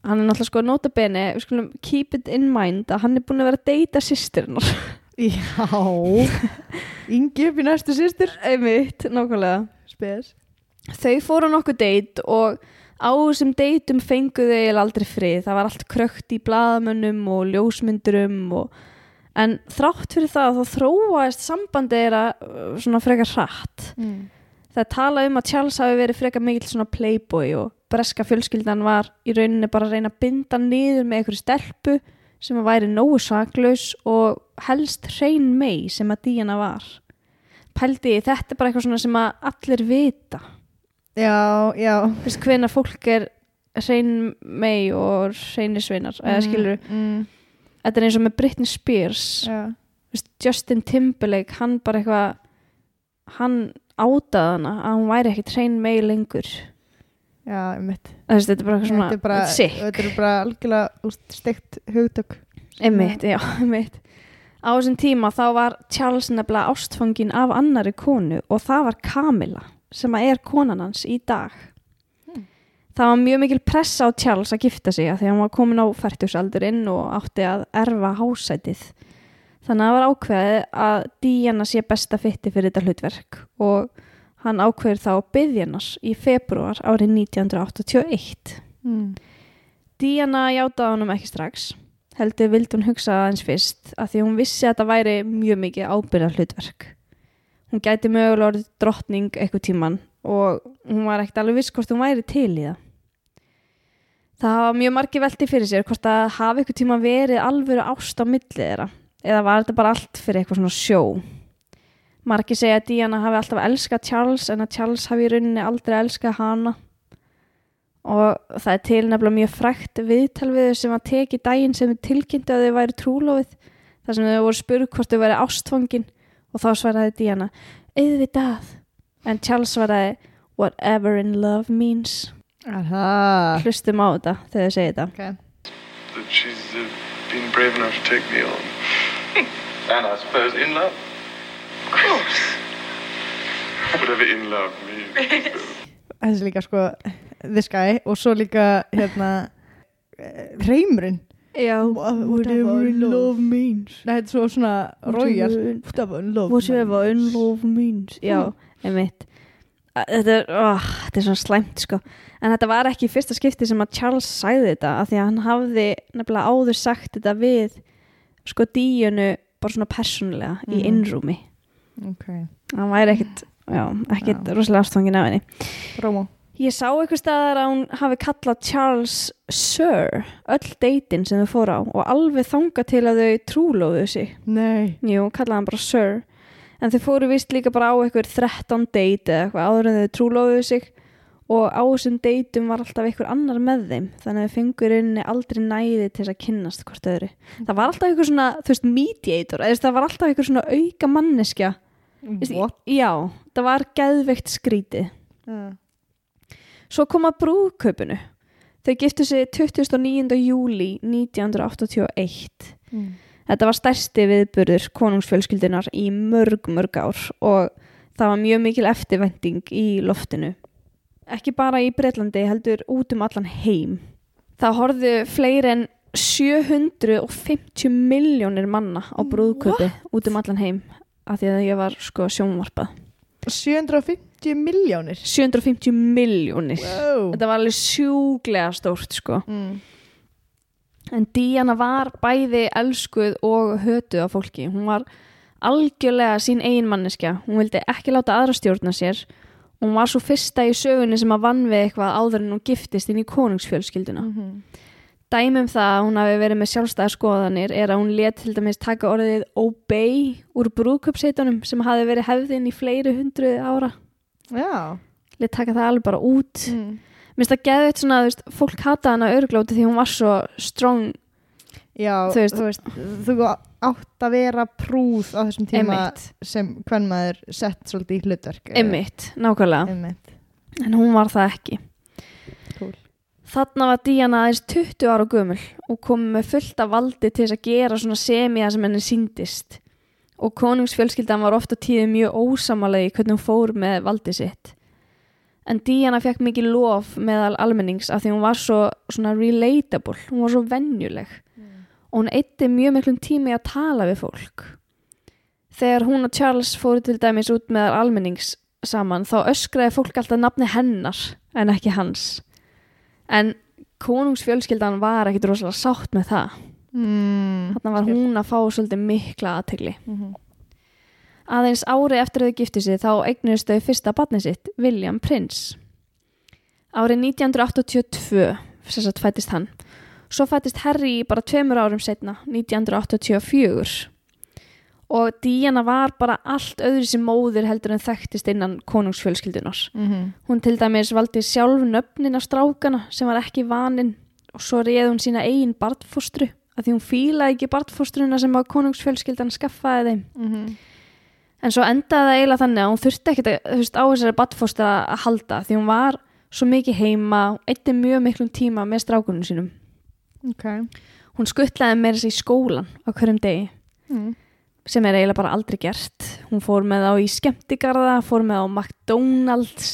hann náttúrulega sko nota bene við skulum keep it in mind að hann búin að vera að deyta systirinn Já, Ingi upp í næstu systur Einmitt, nákvæmlega Spes Þau fóru nokkuð deit og á þessum deitum fengu þau aldrei frið Það var allt krökt í blaðamönnum og ljósmyndurum En þrátt fyrir það þá þróaðist sambandi svona frekar hratt Það tala að Charles hafi verið frekar mikill svona playboy og breska fjölskyldan var í rauninni bara að reyna að binda niður með einhverju stelpu sem að væri nógu saklaus og helst hrein mey sem að Diana var. Pældi þetta bara eitthvað svona sem að allir vita. Já. Vist hvenær fólk hrein mey og hreinisveinar, eða skilur. Þetta eins og með Britney Spears. Já. Vist Justin Timberlake, hann bara eitthvað hann átaði hana að hún væri ekki hrein mey lengur. Já, einmitt. Þetta bara eitthvað svona sick. Þetta bara algjörlega steikt hugtök. Einmitt, já, einmitt. Á þessum tíma þá var Charles nefnilega ástfanginn af annarri konu og það var Camilla sem er konan hans í dag. Það var mjög mikil pressa á Charles að gifta sig af því að hann var kominn á fertugsaldurinn og átti að erfa hásætið. Þannig að það var ákveðið að Diana sé besta fitti fyrir þetta hlutverk og hann ákveður þá biðjarnas í febrúar árið 1981. Diana játaði honum ekki strax. Heldur vildi hún hugsa aðeins fyrst af því hún vissi að það væri mjög mikið ábyrgðarhlutverk. Hún gæti mögulega orðið drottning einhvern tímann og hún var ekkert alveg viss hvort hún væri til í það. Það hafa mjög margir velti fyrir sér hvort að hafi einhvern tímann verið alvöru ást á milli þeirra eða var þetta bara allt fyrir eitthvað svona sjó. Margir segja að Diana hafi alltaf elskað Charles en að Charles hafi í rauninni aldrei elskað hana. Og það til nefnilega mjög frægt viðtal við þau sem að teki daginn sem þau tilkynntu að þau væri trúlofið þar sem þau voru spurð hvort þau væri ástfangin og þá svaraði Diana auðvitað en Charles svaraði whatever in love means. Aha. Hlustum á þetta þegar þau segir þetta. Okay. That she's been brave enough to take me on and I suppose in love of course whatever in love means. Þessi líka sko this guy og svo líka reymurinn já whatever in love means það svo svona royal whatever in love means já einmitt þetta svona slæmt sko en þetta var ekki fyrsta skipti sem að Charles sagði þetta af því að hann hafði nefnilega áður sagt þetta við sko Díönu bara svona persónulega í innrúmi okay hann væri ekkert rosalega ástfanginn af henni Rómó Ég sá eitthvað staðar að hún hafi kallað Charles Sir öll deitin sem þau fóru á og alveg þangað til að þau trúlóðu sig. Nei. Jú, kallaði hann bara Sir. En þau fóru víst líka bara á eitthvað 13 date eða eitthvað áður en þau trúlóðu sig og á þessum deitum var alltaf eitthvað annar með þeim. Þannig að þau fengur inni aldrei næði til þess að kynnast hvort öðru. Það var alltaf eitthvað svona, þú veist, mediator. Það var alltaf eitthvað svona auka manneskja. What? Já, það var geðveikt skrítið. Svo kom að brúðkaupinu. Þau giftu sig 29. júlí 1981. Þetta var stærsti viðburður konungsfjölskyldunar í mörg ár og það var mjög mikil eftirvænting í loftinu. Ekki bara í Bretlandi heldur út allan heim. Það horfðu fleiri en 750 milljónir manna á brúðkaupi út allan heim af því að ég var sko sjónvarpað. 750 milljónir wow. Þetta var alveg sjúklega stórt sko en Diana var bæði elskuð og hötuð af fólki hún var algjörlega sín eigin manneskja hún vildi ekki láta aðra stjórna sér hún var svo fyrsta í sögunni sem að vann við eitthvað áður en hún giftist inn í konungsfjölskylduna dæmi það að hún hafi verið með sjálfstæðar skoðanir að hún lét til dæmis taka orðið obey úr brúðkaupsheitunum sem hafði verið hefðin í fleiri 100 ára. Já. Lét taka það alveg bara út. Minnst það geðveikt svona, þú veist, fólk hataði hana örugglega því hún var svo strong. Já, þú veist, þú átt að vera prúð á þessum tíma sem kvenmaður sett svolítið í hlutverk. Einmitt, nákvæmlega. En hún var það ekki. Þarna var Diana aðeins 20 ára gömul og kom með fullt af valdi til þess að gera svona semja sem henni sýndist. Og konungsfjölskyldan var oft á tíðum mjög ósammála í hvernig hún fór með valdi sitt. En Diana fékk mikið lof meðal almennings af því hún var svo svona relatable, hún var svo venjuleg. Og hún eyddi mjög miklum tíma í að tala við fólk. Þegar hún og Charles fóru til dæmis út meðal almennings saman þá öskraði fólk alltaf nafni hennar en ekki hans. En konungsfjölskyldan var ekkert rosalega sátt með það. Þarna var hún að fá svolítið mikla athygli. Aðeins ári eftir að þau giftu sig þá eignuðust þau fyrsta barnið sitt, William Prince. Árið 1982 fæddist hann. Svo fæddist Harry bara 2 árum seinna, 1984. Og Diana var bara allt öðruvísi móðir heldur en þekktist innan konungsfjölskyldunar. Hún til dæmis valdi sjálf nöfnin af strákana sem var ekki vanin og svo réð hún sína eigin barnfóstru af því hún fílaði ekki barnfóstruna sem að konungsfjölskyldan skaffaði þeim. En svo endaði það eiginlega þannig að hún þurfti ekkert á þessari barnfóstru að halda því hún var svo mikið heima og eitthi mjög miklum tíma með strákunum sínum. Okay. Hún skuttlaði meira sig í skólan á hverjum degi, sem eiginlega bara aldrei gert. Hún fór með þá í skemmtigarða, fór með á McDonald's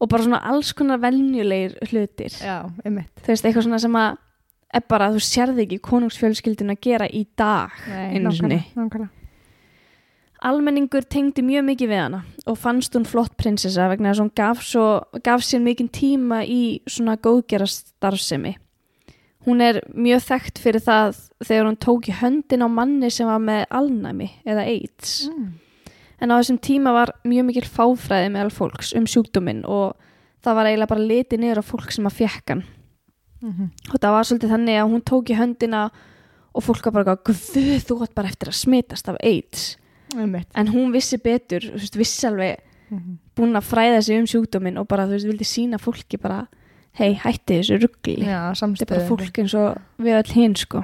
og bara svona alls konar venjulegir hlutir. Já, einmitt. Þú veist, eitthvað svona sem að bara að þú sérði ekki konungsfjölskylduna gera í dag einu sinni. Nákvæmlega. Almenningur tengdi mjög mikið við hana og fannst hún flott prinsessa vegna þess að hún gaf sér mikinn tíma í svona góðgerastarfsemi. Hún mjög þekkt fyrir það þegar hún tók í höndin á manni sem var með alnæmi eða AIDS. En á þessum tíma var mjög mikil fáfræði meðal fólks sjúkdóminn og það var eiginlega bara litið niður á fólk sem að fékk hann. Og það var svolítið þannig að hún tók í höndina og fólk var bara guð, þú átt bara eftir að smitast af AIDS. En hún vissi betur, vissi alveg búin að fræða sig sjúkdóminn og bara vildi sína fólki bara hey, hætti þessu rugli. Já, samstöðu. Þetta bara fólk eins og við öll hin sko.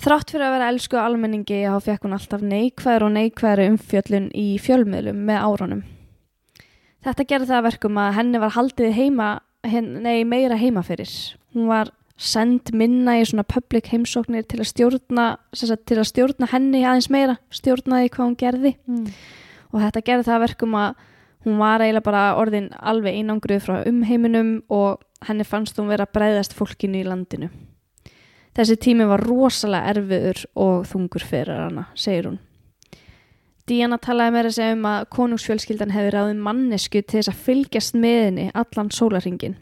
Þrátt fyrir að vera elsku almenningi þá fékk hún alltaf neikvæðar og neikvæðari umfjöllun í fjölmiðlum með árunum. Þetta gerði það verkum að henni var haldið meira heima fyrir. Hún var send minna í svona public heimsóknir til að stjórna henni aðeins meira, stjórnaði hvað hún gerði. Og þetta gerði það verkum að hún var eiginlega bara orðin alveg einangruð frá umheiminum og henni fannst hún vera bregðast fólkinu í landinu. Þessi tími var rosalega erfiður og þungur fyrir hana, segir hún. Diana talaði meira segja að konungsfjölskyldan hefði ráðið mannesku til þess að fylgjast með henni allan sólarhringinn.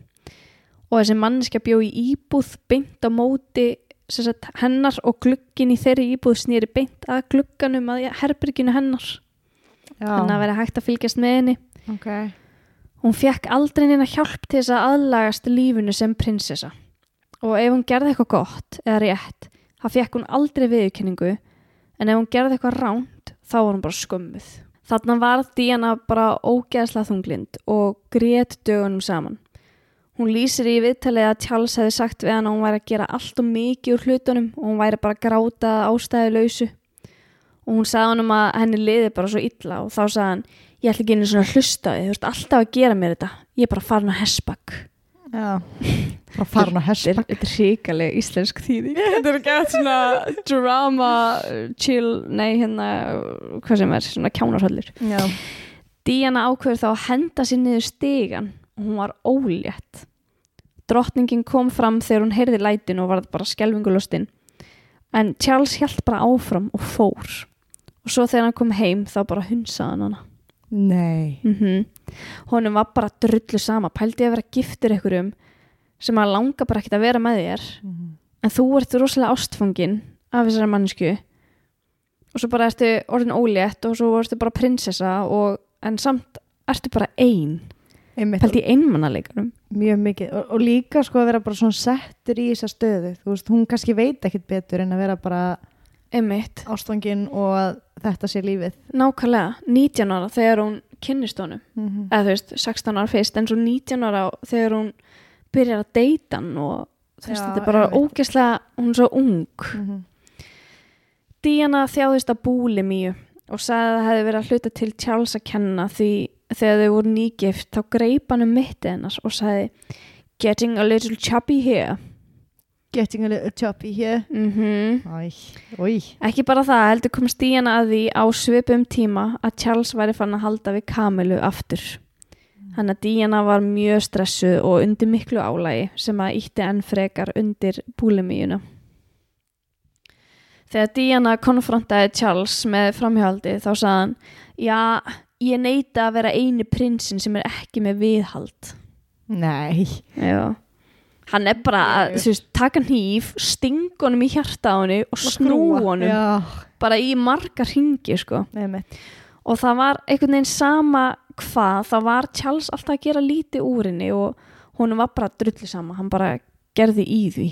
Og þessi manneskja bjó í íbúð beint á móti hennar og glugginn í þeirri íbúð snýri beint að glugganum að herberginu hennar. Þannig að vera hægt að fylgjast með henni. Okay. Hún fékk aldrei neina hjálp til þess að aðlagast lífinu sem prinsessa. Og ef hún gerði eitthvað gott eða rétt, þá fékk hún aldrei viðurkenningu, en ef hún gerði eitthvað rangt, þá var hún bara skömmuð. Þarna var Diana bara ógeðslega þunglynd og grét dögunum saman. Hún lýsir í viðtalið að Charles hefði sagt við hann að hún væri að gera allt og mikið úr hlutunum og hún væri bara að gráta ástæðulausu. Og hún sagði honum að henni liði bara svo illa og þá sagði hann, ég ætla ekki einu svona hlusta, þú ert alltaf að gera mér þetta, ég er bara farin á hestbak. Já, bara farin á hestbak. Þetta er hrikaleg íslensk þýðing. Þetta ekki að svona drama, chill, hvað sem svona kjánarhöllur. Já. Diana ákveður þá að henda sér niður stigann. Hún var ólétt. Drottningin kom fram þegar hún heyrði lætin og var bara skelfingulostin. En Charles hélt bara áfram og fór. Og svo þegar hann kom heim þá bara hunsaði hann hana. Nei. Honum var bara drullu sama. Pældi að vera giftur einhverjum sem að langa bara ekkert að vera með þér. En þú ert rosalega ástfangin af þessari mannsku. Og svo bara ertu orðin ólétt og svo ertu bara prinsessa en samt ertu bara ein. Pældi í einmanaleikarum. Mjög mikið. Og líka að vera bara svona settur í þessa stöðu. Þú veist, hún kannski veit ekkert betur en að vera bara ástfangin og að þetta sé lífið. Nákvæmlega. 19 ára þegar hún kynnist honum. Eða þú veist, 16 ára fyrst, en svo 19 ára þegar hún byrjar að deyta hann og þú veist, þetta er bara ógeðslega, hún svo ung. Diana þjáðist af búlimíu og sagði að það hefði verið að hluta til Charles að kenna því þegar þau voru nýgift þá greip hann mitti hennar og sagði getting a little chubby here Ekki bara það, heldur komst Diana að því á svipum tíma að Charles væri farin að halda við Camillu aftur. Þannig að Diana var mjög stressuð og undir miklu álagi sem að ýtti enn frekar undir búlimíuna. Þegar Diana konfrontaði Charles með framhjaldið þá sagði hann ég neita að vera eini prinsinn sem ekki með viðhald. Nei. Já. Hann bara taka hníf, sting honum í hjarta á henni og snúa honum. Já. Bara í marga hringi sko. Og það var einhvern veginn sama hvað, þá var Charles alltaf að gera lítið úr henni og honum var bara drullu sama, hann bara gerði í því.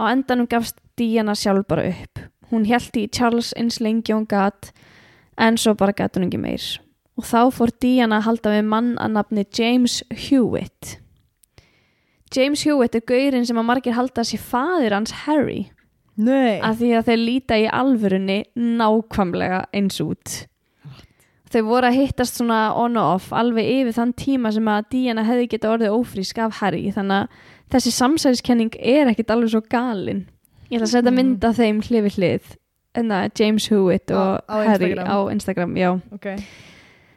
Á endanum gafst Diana sjálf bara upp. Hún hélt í Charles eins lengi og hún gat en svo bara gat hún ekki meir. Og þá fór Diana að halda við mann að nafni James Hewitt. James Hewitt gaurinn sem að margir halda sér faðir hans Harry. Nei. Af því að þeir líta í alvörunni nákvæmlega eins út. Þau voru að hittast svona on og off alveg yfir þann tíma sem að Diana hefði geta orðið ófrísk af Harry, þannig að þessi samsæriskenning ekkit alveg svo galin. Ég ætla að setja mynd af þeim hlið við hlið, James Hewitt og á Harry Instagram. Á Instagram, já. Okay.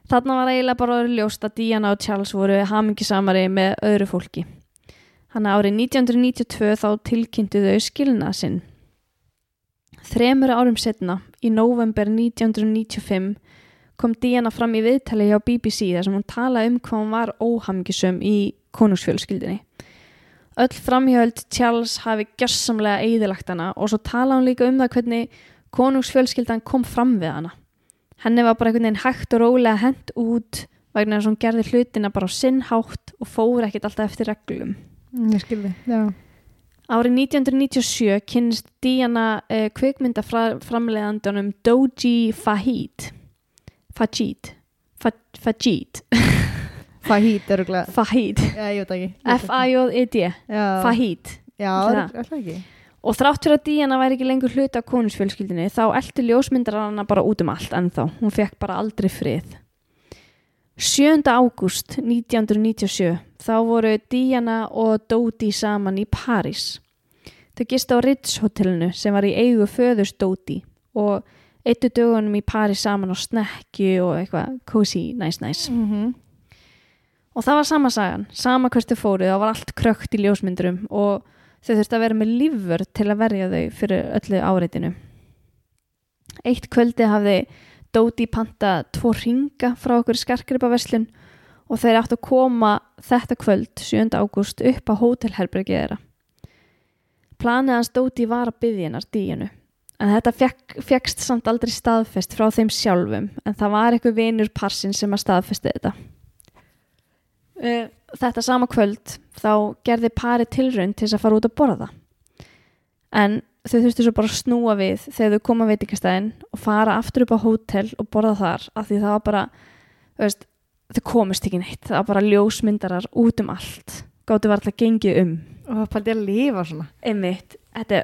Þarna var eiginlega bara orðið ljóst að Diana og Charles voru hamingjusamari með öðru fólki. Þannig árið 1992 þá tilkynntu þau skilnað sinn. 3 árum seinna, í nóvember 1995, kom Diana fram í viðtali hjá BBC þar sem hún talaði hvað hún var óhamingjusöm í konungsfjölskyldinni. Öll framhjöld Charles hafi gjörsamlega eyðilagt hana og svo talaði hún líka það hvernig konungsfjölskyldan kom fram við hana. Henni var bara einhvern veginn hægt og rólega hent út vegna þess að hún gerði hlutina bara á sinn hátt og fór ekkert alltaf eftir reglum. Ég skil þig, já. Árið 1997 kynnist Diana kvikmyndaframleiðandanum Dodi Fayed. Fahid öruglega. Fahid. Já, ég veit ekki. F-A-J-E-D. Fahid. Já, alltaf ekki. Og þrátt fyrir að Diana væri ekki lengur hluti af konungsfjölskyldinni, þá elti ljósmyndarana bara út allt ennþá. Hún fekk bara aldrei frið. 7. ágúst 1997, þá voru Diana og Dodi saman í París. Þau gistu á Ritz hótelinu sem var í eigu föðurs Dodi og eittu dögunum í París saman á snekju og eitthvað cozy, nice. Mm-hmm. Og það var sama sagan, sama hvert þau fóru, það var allt krökt í ljósmyndurum og þau þurftu að vera með lífvörð til að verja þau fyrir öllu áreitinu. Eitt kvöldi hafði Dodi pantað 2 hringa frá okkur skarkgripaverslun og þeir áttu að koma þetta kvöld, 7. ágúst, upp á hótelherbergið þeirra. Planið hans Dodi var að biðja hennar Díönu. En þetta fékkst samt aldrei staðfest frá þeim sjálfum, en það var einhver vinur parsinn sem að staðfesti þetta. Þetta sama kvöld þá gerði parið tilraun til þess að fara út að borða. En þau þurftu svo bara að snúa við þegar þau koma veitingastæðin og fara aftur upp á hótel og borða þar, af því það var bara, þau komist ekki neitt, það var bara ljósmyndarar út allt, gáttu varla gengið Og það paldi að lifa svona. Einmitt. Þetta er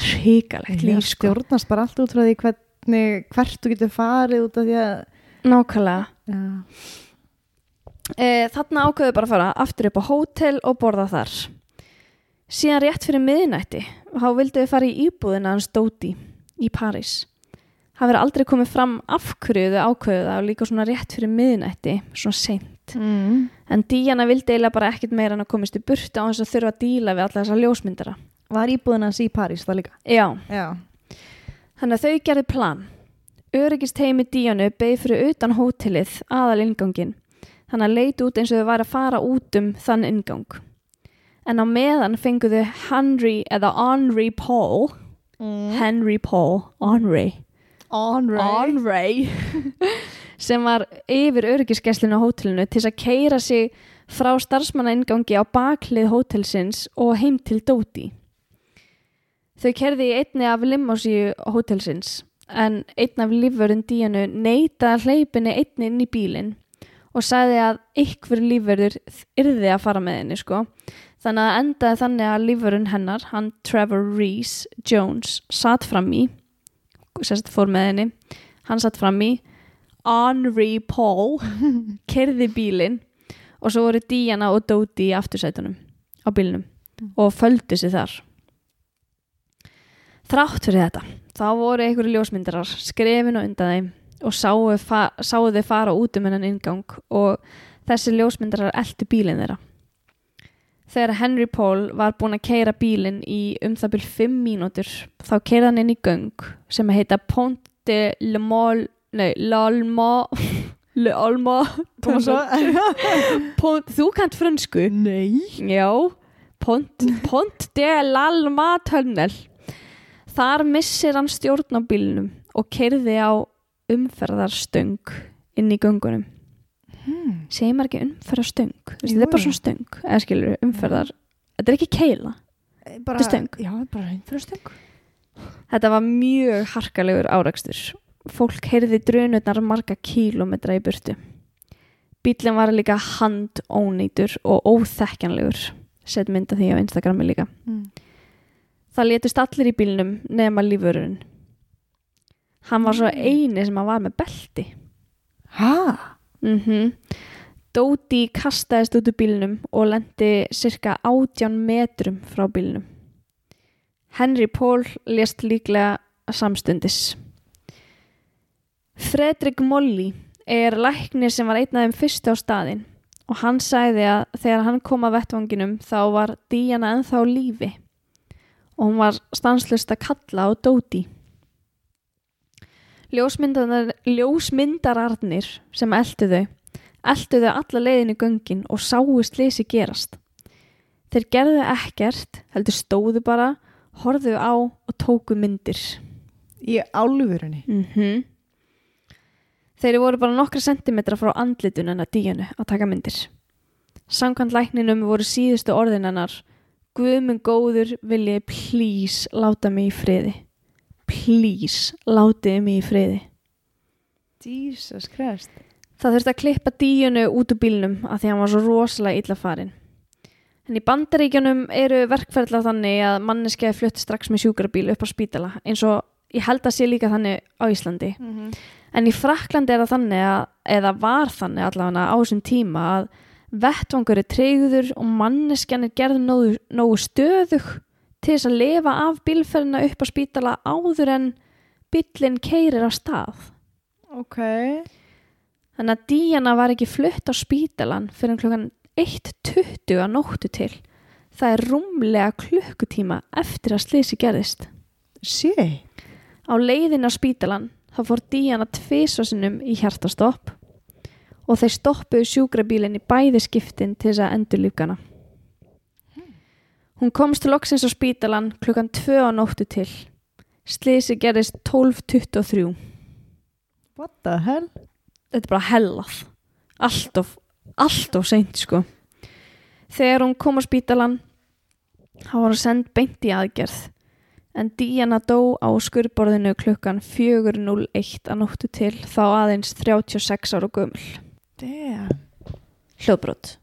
hrikalegt líf sko. Stjórnast bara allt út frá því hvert þú getur farið út af því að nákvæmlega. Ja. Þarna ákveðu bara að fara aftur upp á hótel og borða þar. Síðan rétt fyrir miðnætti þá vildu þau fara í íbúðina hans Dodi í París. Það verður aldrei komið fram af hverju þau ákveðu það og líka svona rétt fyrir miðnætti, svona seint. Mm. En Diana vildi eiginlega bara ekkert meira en að komist í burtu á þess að þurfa að díla við alla þessa ljósmyndara. Var íbúðin hans í París það líka? Já. Þannig að þau gerði plan. Öryggisteymi Díönu beið fyrir utan hótelið aðalinnganginn. Þannig að leit út eins og þau væru að fara út þann inngang. En á meðan fengu þau Henri Paul sem var yfir öryggisgæslunni á hótelinu til þess að keyra sig frá starfsmannainngangi á baklið hótelsins og heim til Dodi. Þau kerði í einni af limmósíu hótelsins, en einn af lífvörðum Díönu neitaði að hleypa henni einni inn í bílinn og sagði að einhver lífvörður yrði að fara með henni, sko. Þannig að endaði þannig að lífvörðun hennar, hann Trevor Rees-Jones, sat fram í, fór með henni, hann sat fram í, Henri Paul, kerði bílinn og svo voru Diana og Dodi í aftursætunum á bílnum og földu sig þar. Þrátt fyrir þetta, þá voru einhverju ljósmyndarar skrefin og undan þeim og sáu þau fara út hennan inngang og þessi ljósmyndarar eltu bílinn þeirra. Þegar Henri Paul var búinn að keyra bílinn í það bil 5 mínútur, þá keyrði hann inn í göng sem heita Pont de L'alma. Þú kannt frönsku? Nei. Já, Pont de L'alma tunnel. Þar missir hann stjórn á bílnum og keyrði á umferðarstöng inn í göngunum. Segir maður ekki umferðarstöng? Þetta bara svona stöng, eða skilur umferðar. Þetta ekki keila, þetta stöng. Já, bara umferðarstöng. Þetta var mjög harkalegur árekstur. Fólk heyrði drunurnar marga kílómetra í burtu. Bíllinn var líka handónýtur og óþekkjanlegur. Sett mynd af því á Instagrami líka. Það létust allir í bílnum nema lífvörðurinn. Hann var svo eini sem var með belti. Dodi kastaðist út úr bílnum og lendi cirka 18 metrum frá bílnum. Henri Paul lést líklega samstundis. Fredrik Molly læknir sem var einn af þeim fyrstu á staðinn og hann sagði að þegar hann kom að vettvanginum þá var Diana ennþá lífi og hún var stanslaust að kalla á Dodi. Ljósmyndararnir sem eltu þau alla leiðin í göngin og sáu slysi gerast. Þeir gerðu ekkert, heldur stóðu bara, horfðu á og tóku myndir. Í alvörunni? Þeir voru bara nokkra sentimetra frá andlitinu hennar Díönu að taka myndir. Samkvæmt lækninum voru síðustu orðin hennar, Guð minn góður, viljiði please láta mig í friði. Please, látiði mig í friði. Jesus Christ. Það þurfti að klippa Díönu út úr bílnum af því hann var svo rosalega illa farinn. En í Bandaríkjunum eru verkferðlar þannig að manneskja flutt strax með sjúkrabíl upp á spítala, eins og ég held að sé líka þannig á Íslandi. En í Frakklandi það þannig að, eða var þannig allavega á þessum tíma að vettvangur tryggður og manneskjan gerð nógu stöðug til þess að lifa af bílferðina upp á spítala áður en bíllinn keyrir af stað. Þannig að Diana var ekki flutt á spítalan fyrir klukkan 1:20 að nóttu til. Það rúmlega klukkutíma eftir að slysi gerðist. Á leiðinni á spítalan þá fór Diana tvisvar sinnum í hjartastopp og þeir stoppuðu sjúkrabílinn í bæði skiptin til þess að endurlífga hana. Hún komst loksins á spítalan klukkan 2 á nóttu til. Slysi gerðist 12:23. What the hell? Þetta bara hellað. Allt of seint sko. Þegar hún kom á spítalan, þá var hún send beint í aðgerð. En Diana dó á skurðborðinu klukkan 4:01 að nóttu til, þá aðeins 36 ára gömul. Hljóðbrot.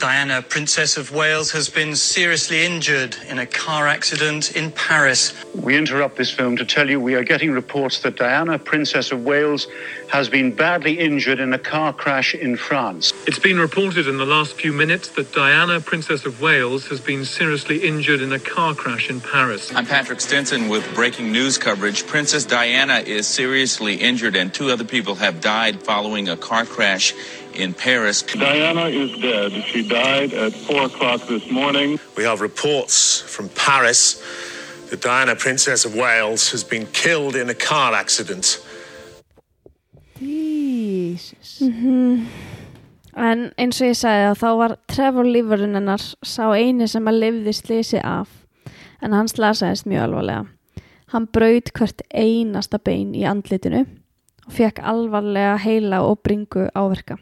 Diana, Princess of Wales, has been seriously injured in a car accident in Paris. We interrupt this film to tell you we are getting reports that Diana, Princess of Wales, has been badly injured in a car crash in France. It's been reported in the last few minutes that Diana, Princess of Wales, has been seriously injured in a car crash in Paris. I'm Patrick Stinson with breaking news coverage. Princess Diana is seriously injured and two other people have died following a car crash in Paris. Diana is dead. She died at 4:00 this morning. We have reports from Paris that Diana, Princess of Wales, has been killed in a car accident. Jesus. En eins og ég sagði að þá var Trevor lífurinn hennar sá eini sem að lifði slysi af, en hann slasaðist mjög alvarlega. Hann braut hvert einasta bein í andlitinu og fékk alvarlega heila og bringu áverka.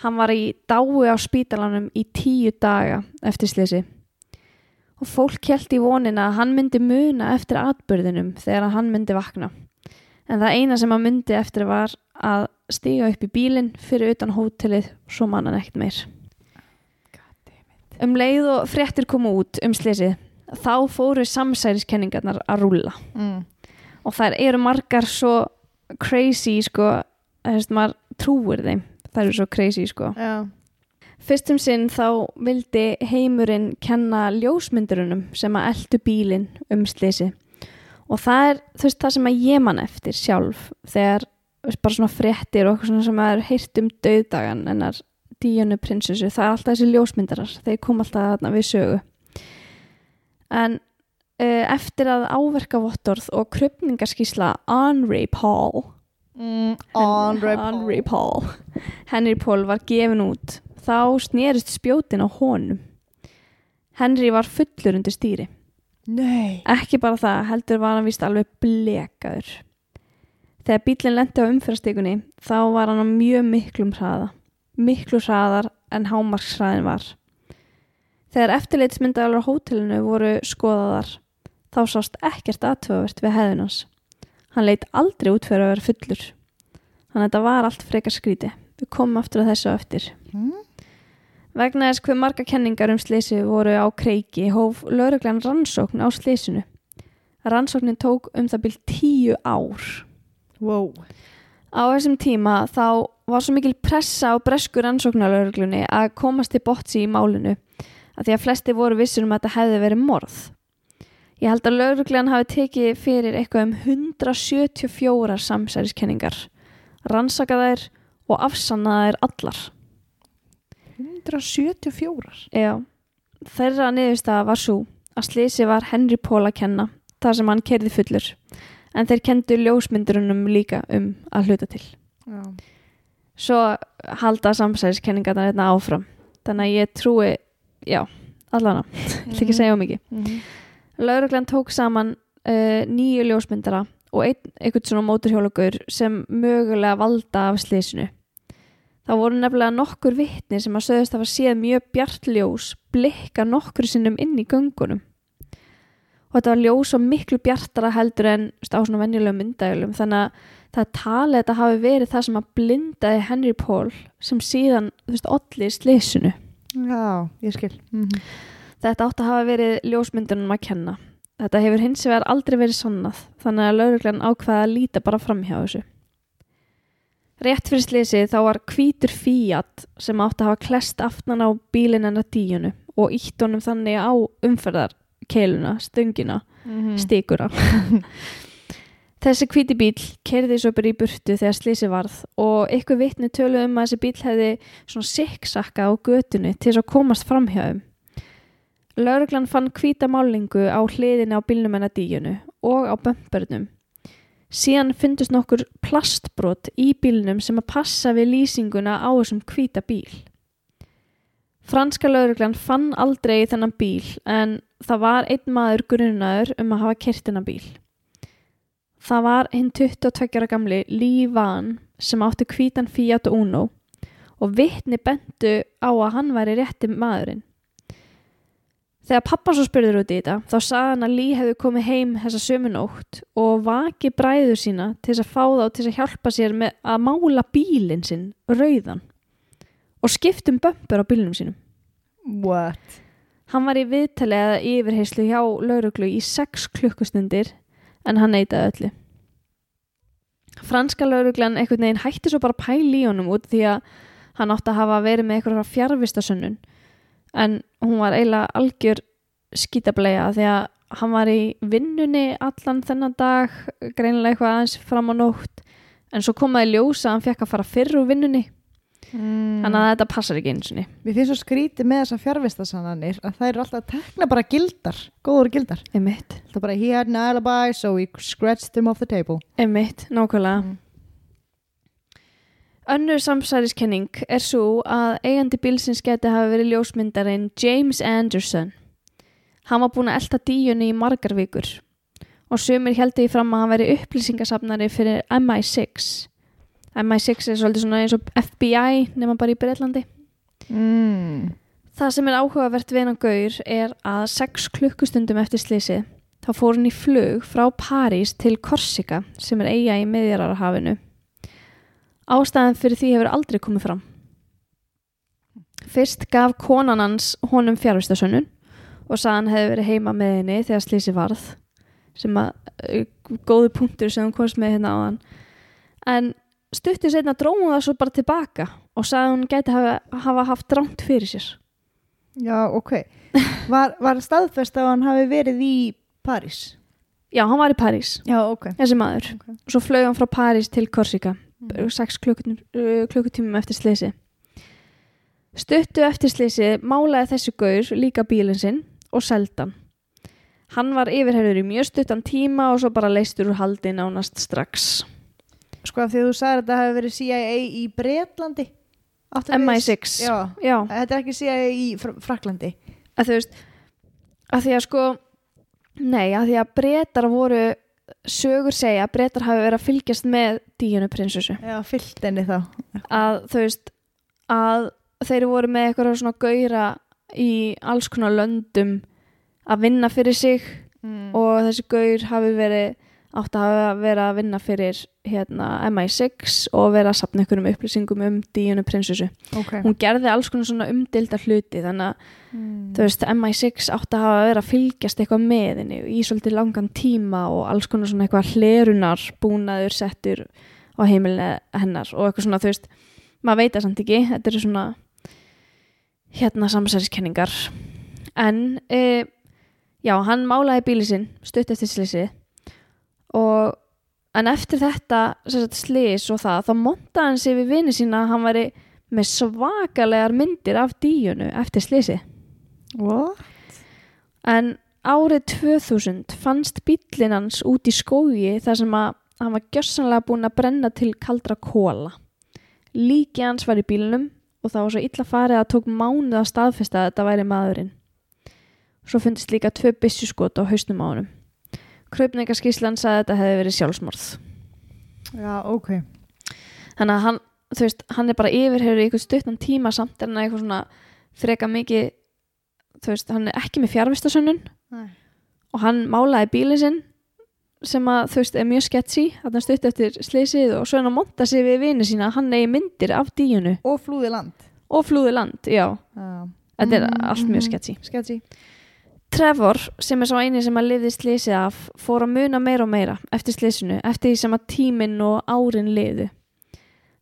Hann var í dái á spítalanum í 10 daga eftir slysi. Og fólk hélt í vonina að hann myndi muna eftir atburðinum þegar hann myndi vakna. En það eina sem hann myndi eftir var að stíga upp í bílinn fyrir utan hótelið, svo man hann ekkert meir. Leið og fréttir komu út slysið, þá fóru samsæriskenningarnar að rúlla. Og þær eru margar svo crazy sko, maður trúir þeim. Það eru svo crazy sko. Fyrstum sinn þá vildi heimurinn kenna ljósmyndurunum sem að eltu bílinn slysi. Og það það sem að ég man eftir sjálf þegar bara svona fréttir og svona sem maður heyrt dauðdagan hennar Díönu prinsessu. Það alltaf þessi ljósmyndarar. Þeir kom alltaf þarna við sögu. En eftir að áverkavottorð og krufningarskýrsla Henri Paul Henri Paul var gefin út þá snerist spjótin á honum. Henri var fullur undir stýri. Ekki bara það, heldur var hann víst alveg blekaður. Þegar bíllinn lenti á umferðarstikunni þá var hann á mjög miklum hraða, miklu hraðar en hámarkshraðinn var. Þegar eftirlitsmyndavélar á hótelinu voru skoðaðar þá sást ekkert athugavert við hegðun hans. Hann leit aldrei út fyrir að vera fullur. Þannig að þetta var allt frekar skríti. Við komum aftur að þessu eftir. Vegna þess hve margar kenningar slysið voru á kreiki hóf lögreglan rannsókn á slysinu. Rannsóknin tók það bil 10 ár. á þessum tíma þá var svo mikil pressa á bresku rannsóknarlögreglunni að komast til botns í málinu af því að flestir voru vissir um að þetta hefði verið morð. Ég held að lögreglan hafi tekið fyrir eitthvað 174 samsæriskenningar, rannsakaðar og afsannaðar allar. 174? Já. Þeirra niðurstaða var sú að slysið var Henri Paul að kenna, þar sem hann keyrði fullur. En þeir kenndu ljósmyndurunum líka að hluta til. Já. Svo halda samsæriskenningarnar hérna áfram. Þannig að ég trúi, já, allana. Ég vil ekki segja mikið. Lögreglan tók saman 9 ljósmyndara og eitthvað svona mótorhjólagur sem mögulega valda af slysinu. Það voru nefnilega nokkur vitni sem að sögðust hafa séð mjög bjart ljós blikka nokkur sinnum inn í göngunum. Og þetta var ljós og miklu bjartara heldur en á svona venjulegum myndavélum, þannig að það talið þetta hafi verið það sem að blindaði Henri Paul sem síðan olli slysinu. Já, ég skil. Þetta átti að hafa verið ljósmyndunum að kenna. Þetta hefur hins vegar aldrei verið sannað, þannig að lögreglan ákvað að líta bara framhjá þessu. Rétt fyrir slysið þá var hvítur Fiat sem átti að hafa klest aftan á bílinn hennar Díunu og ýtt honum þannig á umferðarkeiluna, stöngina, stikura. Þessi hvíti bíll keyrði svo bara í burtu þegar slysið varð og einhver vitni töluðu að þessi bíll hefði svona sikksakka á götunni til þess að komast framhjáum. Lögreglan fann hvíta málingu á hliðinni á bílnum hennar Díunu og á bömpurnum. Síðan fundust nokkur plastbrot í bílnum sem að passa við lýsinguna á þessum hvíta bíl. Franska lögreglan fann aldrei þennan bíl en það var einn maður grunaður að hafa keyrt þennan bíl. Það var hinn 22 ára gamli Lee Van sem átti hvítan Fiat Uno og vitni bentu á að hann væri rétti maðurinn. Þegar pappan svo spurður út í þetta, þá sagði hann að Lee hefði komið heim þessa sömu nótt og vaki bræður sína til þess að fá þá til þess að hjálpa sér með að mála bílinn sinn rauðan og skiptum bömpur á bílnum sínum. What? Hann var í viðtali eða yfirheyslu hjá lögreglu í 6 klukkustundir en hann neitaði öllu. Franska lögreglan einhvern veginn hætti svo bara pæli í honum út því að hann átti að hafa verið með einhverja fjarvistarsönnun en hún var eiginlega algjör skítableia því að hann var í vinnunni allan þennan dag, greinilega eitthvað aðeins fram á nótt, en svo komaði ljósa að hann fékk að fara fyrr úr vinnunni. Þannig að þetta passar ekki einu sinni. Við finnst svo skrítið með þessar fjarvistasannanir að þær eru alltaf að tekna bara gildar, góður gildar. Einmitt. Það bara, he had an alibi, so we scratched him off the table. Einmitt, nákvæmlega. Önnur samsæriskenning sú að eigandi bílsins gæti hafa verið ljósmyndarinn James Anderson. Hann var búinn að elta Díunni í margar vikur og sumir héldu því fram að hann væri upplýsingasafnari fyrir MI6. MI6 svolítið svona eins og FBI nema bara í Bretlandi. Það sem áhugavert við hann gaur að 6 klukkustundum eftir slysið þá fór hann í flug frá París til Korsika sem eyja í Miðjarðarhafinu. Ástæðan fyrir því hefur aldrei komið fram. Fyrst gaf konan hans honum fjarvistarsönnun og sagði hann hefði verið heima með henni þegar slysið varð, sem góðu punktur sem hún komst með hérna áðan. En stuttu seinna dró hún það svo bara tilbaka og sagði hún gæti hafa haft rangt fyrir sér. Já, ok. Var staðfest að hann hafi verið í París? Já, hann var í París. Já, ok. Þessi maður. Okay. Svo flaug hann frá París til Korsika. 6 klukkutímum eftir slysi. Stuttu eftir slysi málaði þessi gaur líka bílinn sinn og seldan. Hann var yfirheyrður í mjög stuttan tíma og svo bara leystur úr haldi nánast strax. Sko af því þú sagðir að það hafi verið CIA í Bretlandi? MI6. Já. Þetta ekki CIA í Fraklandi? Af því að Bretar voru sögur segja að Bretar hafi verið að fylgjast með Díunu prinsessu. Já, fyllt henni þá. Að þeir voru með eitthvað svona gaura í alls konar löndum að vinna fyrir sig og þessi gaur hafi átt að vera að vinna fyrir MI6 og vera að safna einhverjum upplýsingum Díunu prinsessu. Okay. Hún gerði alls konar svona umdeilda hluti þannig að MI6 átt að hafa verið að fylgjast eitthvað með henni í svolítið langan tíma og alls konar svona eitthvað hlerunar búnaður settur á heimilinu hennar og eitthvað svona, þú veist, maður veit það samt ekki, þetta eru svona hérna samsæriskenningar en já, hann málaði bílinn sinn stutt eftir slysið og en eftir þetta slys og það, þá montaði hann sig við vini sína að hann væri með svakalegar myndir af Díönu eftir slysið. What? En árið 2000 fannst bíllinn hans út í skógi þar sem að hann var gjörsamlega búinn að brenna til kaldra kola. Líki hans var í bílnum og það var svo illa farið að tók mánuð að staðfesta að þetta væri maðurinn. Svo fundist líka 2 byssuskot á hausnum á honum. Kaupningaskýrslan sagði að þetta hefði verið sjálfsmorð. Já, ok. Þannig að hann, þú veist, hann bara yfirheyrður í einhvern stuttan tíma samt en eitthvað svona freka mikið, þú veist, hann ekki með fjarvistarsönnun. Nei. Og hann málaði bílinn sinn sem að, þú veist, mjög sketchy, að hann stutt eftir slysið og svo hann montaði sig við vini sína að hann eigi myndir af Díönu. Og flúði land. Og flúði land, já. Þetta allt mjög sketchy. Sketchy. Trevor, sem sá eini sem að lifði slysið af, fór að muna meira og meira eftir slysinu, eftir því sem að tíminn og árin liðu.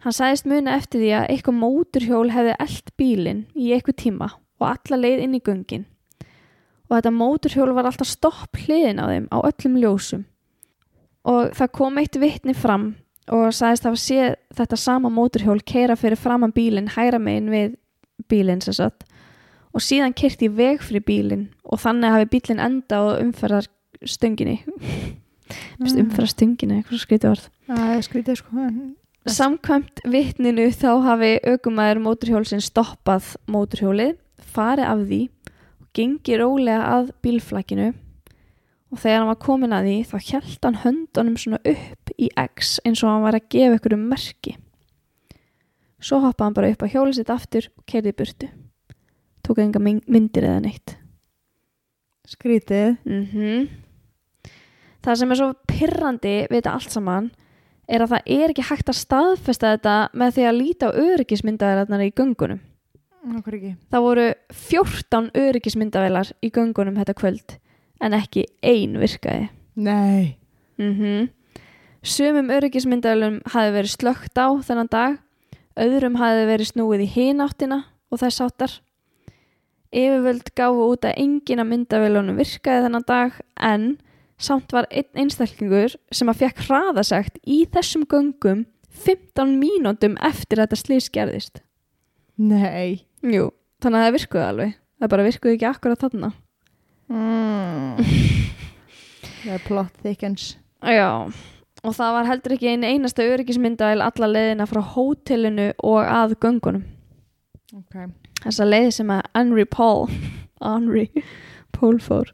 Hann sagðist muna eftir því að eitthvað mótorhjól hefði elt bílinn í eitthvað tíma og alla leið inn í göngin. Og þetta mótorhjól var alltaf stopp hliðin á þeim á öllum ljósum. Og það kom eitt vitni fram og sagðist hafa séð þetta sama mótorhjól keyra fyrir framan bílinn hægra megin við bílinn sem sagt. Og síðan keyrði í veg fyrir bílinn og þannig hafi bílinn endað á umferðarstönginni. Umferðarstönginni, eitthvað skrítið orð. Það skrítið sko. Samkvæmt vitninu þá hafi ökumaður mótorhjólsins stoppað mótorhjólið, farið af því og gengi rólega að bílflakinu og þegar hann var kominn að því þá hélt hann höndunum svona upp í X eins og hann var að gefa ykkur merki. Svo hoppaði hann bara upp á hjólið sitt aftur og keyrði í burtu. Tók enga myndir eða neitt. Skrítið. Það sem svo pirrandi við þetta allt saman að það ekki hægt að staðfesta þetta með því að líta á öryggismyndavélarnar í göngunum. Okkur ekki. Það voru 14 öryggismyndavélar í göngunum þetta kvöld en ekki ein virkaði. Nei. Sumum öryggismyndavélum hafði verið slökkt á þennan dag, öðrum hafði verið snúið í hina áttina og þess háttar. Yfirvöld gáfu út að engin af myndavélunum virkaði þennan dag en samt var einn einstaklingur sem að fékk hraðasekt í þessum göngum 15 mínútum eftir að þetta slys gerðist. Nei. Jú, þannig að það virkuði alveg. Það bara virkuði ekki akkúrat þarna. Það plot thickens. Já, og það var heldur ekki einasta öryggismyndavél alla leiðina frá hótelinu og að göngunum. Okay. Þessa leið sem að Henri Paul fór.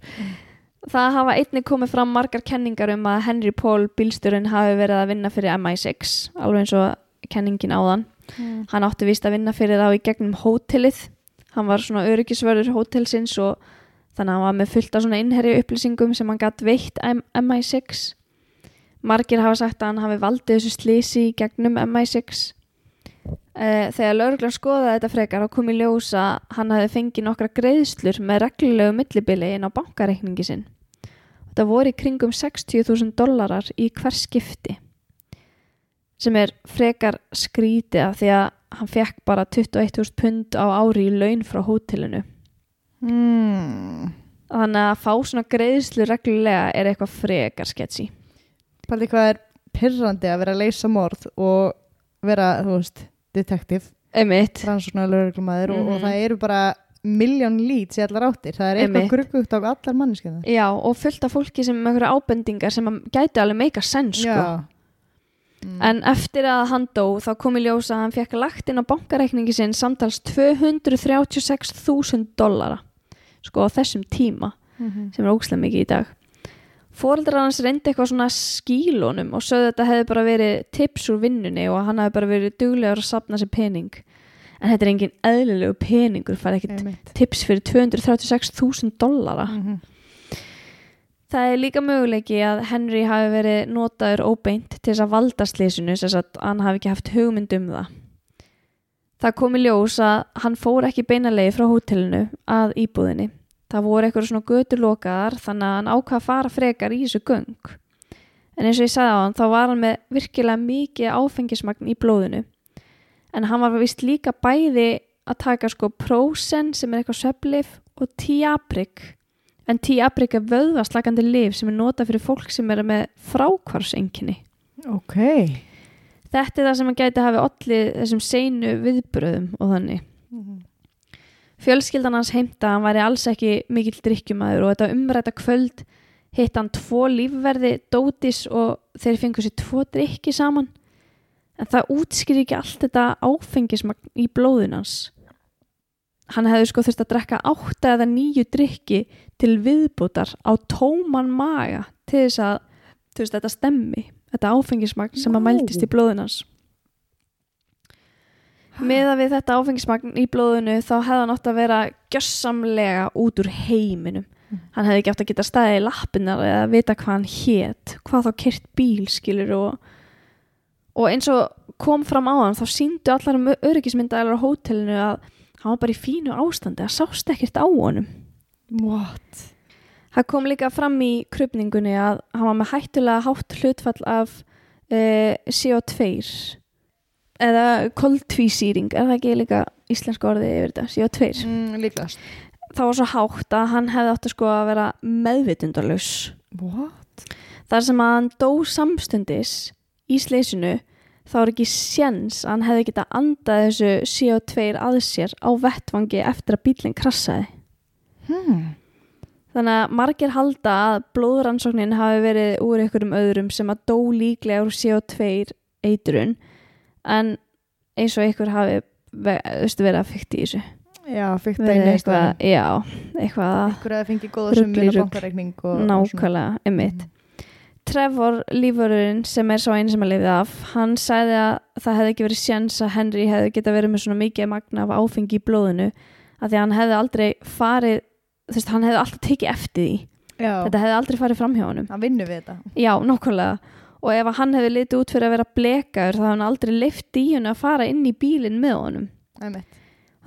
Það hafa einnig komið fram margar kenningar að Henri Paul bílstjórinn hafi verið að vinna fyrir MI6, alveg eins og kenningin áðan. Hann átti víst að vinna fyrir þá í gegnum hótelið. Hann var svona öryggisvörður hótelsins og þannig að hann var með fullt af svona innherja upplýsingum sem hann gat veitt MI6. Margir hafa sagt að hann hafi valdið þessu slysi í gegnum MI6. Þegar lögreglan skoðaði þetta frekar og kom í ljós að hann hafði fengið nokkra greiðslur með reglulegu millibili inn á bankareikningi sinn. Þetta voru í kringum $60,000 í hver skipti sem frekar skrítið af því að hann fekk bara £21,000 á ári í laun frá hótelinu. Þannig að fá svona greiðslur reglulega eitthvað frekar sketchy. Paldi hvað pirrandi að vera að leysa morð og vera, þú veist, detektív rannsóknar lögreglumaður og það bara milljón leads í allar áttir, það eitthvað gruggugt á allar manneskjuna. Já, og fullt af fólki sem með einhverja ábendingar sem gæti alveg make a sense sko. En eftir að hann dó þá kom í ljós að hann fékk lagt inn á bankareikningi sinn samtals $236,000 sko á þessum tíma sem ógeðslega mikið í dag. Foreldrar hans reyndi eitthvað svona skílunum og sögðu að þetta hefði bara verið tips úr vinnunni og hann hefði bara verið duglegur að safna sér pening. En þetta engin eðlilegu peningur, fær ekkert tips fyrir $236,000. Það líka möguleiki að Henry hafi verið notaður óbeint til þess að valda slysinu, sem sagt hann hafi ekki haft hugmynd það. Það kom í ljós að hann fór ekki beina leið frá hótelinu að íbúðinni. Það voru eitthvað svona götur lokaðar þannig að hann ákvað að fara frekar í þessu göng. en eins og ég sagði á hann þá var hann með virkilega mikið áfengismagn í blóðinu. En hann var vist líka bæði að taka sko prósen sem eitthvað svefnlyf og tíabrik. En tíabrik vöðvaslakandi lyf sem notað fyrir fólk sem með fráhvarfseinkenni. Okay. Þetta það sem hann gæti hafi ollið þessum seinu viðbröðum og þannig. Fjölskyldan hans heimta hann væri alls ekki mikill drykkjumaður og þetta umræta kvöld hitt hann 2 lífverði dótis og þeir fengu sér 2 drykki saman. En það útskýrir ekki allt þetta áfengismagn í blóðinu hans. Hann hefði sko þurft að drekka 8 eða 9 drykki til viðbótar á tóman maga til þess að þetta stemmi, þetta áfengismagn sem að mæltist í blóðinu hans. Meða við þetta áfengismagn í blóðinu þá hefði hann átt að vera gjörsamlega út úr heiminum. Hann hefði ekki átt að geta staðið í lappirnar eða vita hvað hann hét, hvað þá keyrt bíl skilur og eins og kom fram á hann þá sýndu allar öryggismyndavélar á hótelinu að hann var bara í fínu ástandi, það sást ekkert á honum. What? Það kom líka fram í krufningunni að hann var með hættulega hátt hlutfall af CO2 eða koltvísýring, það ekki líka íslenska orðið yfir þetta, CO2. Líkast. Það var svo hátt að hann hefði átt sko að vera meðvitundarlaus. What? Þar sem að hann dó samstundis í slysinu, þá ekki séns að hann hefði geta andað þessu CO2 að sér á vettvangi eftir að bíllinn krassaði. Þannig að margir halda að blóðrannsóknin hafi verið úr einhverjum öðrum sem að dó líklega úr CO2 eitrun, en eins og ykkur hafi verið að fikta í þessu. Já, fikta í neyslan. Já, eitthvað. Ykkur að fengi góða summu á bankareikning og nákvæmlega einmitt. Trevor lífvörðurinn sem sá einu sem að lifði af, hann sagði að það hefði ekki verið séns að Henry hefði geta verið með svona mikið magn af áfengi í blóðinu að því að hann hefði aldrei farið, hann hefði alltaf tekið eftir því. Já. Þetta hefði aldrei farið fram hjá honum. Hann vinnur við þetta. Já, nákvæmlega. Og ef hann hefði litið út fyrir að vera blekaður þá hann aldrei leyft í hún að fara inn í bílinn með honum.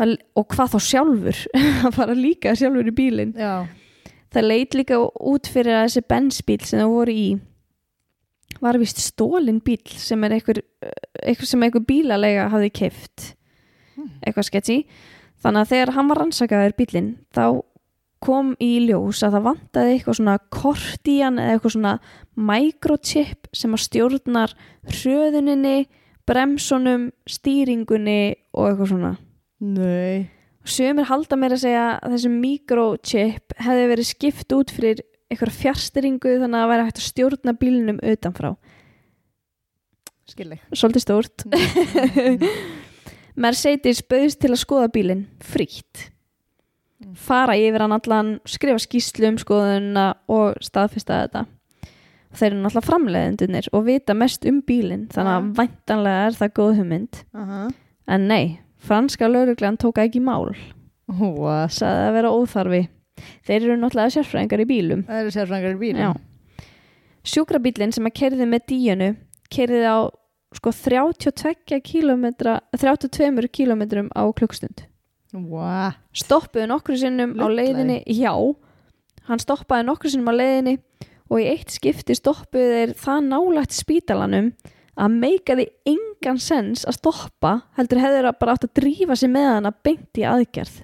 Og hvað þá sjálfur að fara líka sjálfur í bílinn. Já. Það leit líka út fyrir að þessi bensbíl sem það voru í var víst stólinn bíl sem einhver bílaleiga hafði keypt. Eitthvað sketchy. Þannig að þegar hann var rannsakaður bílinn þá kom í ljós að það vantaði eitthvað svona kort í hann eða eitthvað svona microchip sem að stjórnar hröðuninni, bremsunum, stýringunni og eitthvað svona. Nei. Sumir halda mér að segja að þessi microchip hefði verið skipt út fyrir eitthvað fjarstýringu þannig að það væri hægt að stjórna bílnum utanfrá. Skilji. Svolítið stórt. Mercedes bauðst til að skoða bílinn frítt. Fara yfir hann allan, skrifa skýrslu skoðunina og staðfesta þetta. Þeir eru náttúrulega framleiðendurnir og vita mest bílinn, þannig að væntanlega það góð hugmynd. En nei, franska lögreglan tók ekki í mál. Sagði að vera óþarfi. Þeir eru náttúrulega sérfræðingar í bílum. Þeir eru sérfræðingar í bílum. Já. Sjúkrabíllinn sem að keyrði með Díönu keyrði á sko 32 km á klukkstund. Stoppaði nokkru sinnum á leiðinni. Já, hann stoppaði nokkru sinnum á leiðinni og í eitt skipti stoppuðu þeir það nálægt spítalanum að meikaði engan sens að stoppa, heldur hefði þeir bara átt að drífa sig með hana beint í aðgerð.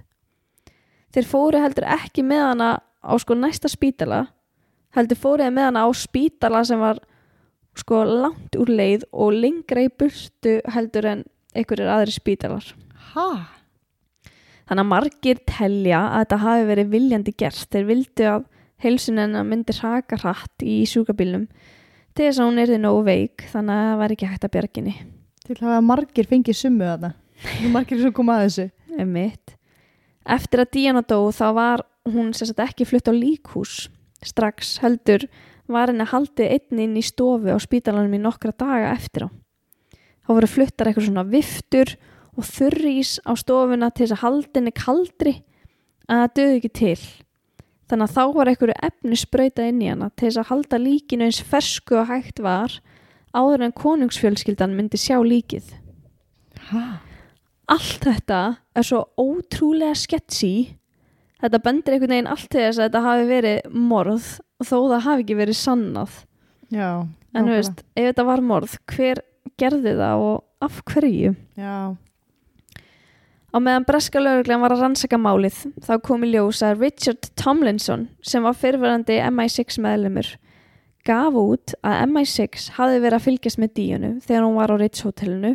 Þeir fóru heldur ekki með hana á sko næsta spítala, heldur fóruðu með hana á spítala sem var sko langt úr leið og lengra í burtu heldur en einhverjir aðrir spítalar. Þannig að margir telja að þetta hafi verið viljandi gert. Þeir vildu að heilsun hennar myndi hraka hratt í sjúkrabílnum til þess að hún yrði nógu veik, þannig að það var ekki hægt að bjarga henni. Til að margir fengi summu þarna. Margir sem kom að þessu. Einmitt. Eftir að Diana dó þá var hún ekki flutt á líkhús strax heldur var henni haldið einn inn í stofu á spítalanum í nokkra daga eftir á. Þá voru fluttar eitthvað svona viftur og þurrís á stofuna til þess að haldinni kaldri að það döði ekki til. Þannig að þá var einhverju efni sprautað inn í hana til þess að halda líkinu eins fersku og hægt var áður en konungsfjölskyldan myndi sjá líkið. Allt þetta svo ótrúlega sketchy. Þetta bendir einhvern veginn allt til þess að þetta hafi verið morð og þó það hafi ekki verið sannað. Já. En þú veist, ef þetta var morð, hver gerði það og af hverju? Já. Á meðan breska lögreglan var að rannsaka málið, þá kom í ljós að Richard Tomlinson, sem var fyrrverandi MI6 meðlimur, gaf út að MI6 hafði verið að fylgjast með Díunu þegar hún var á Ritz hótelinu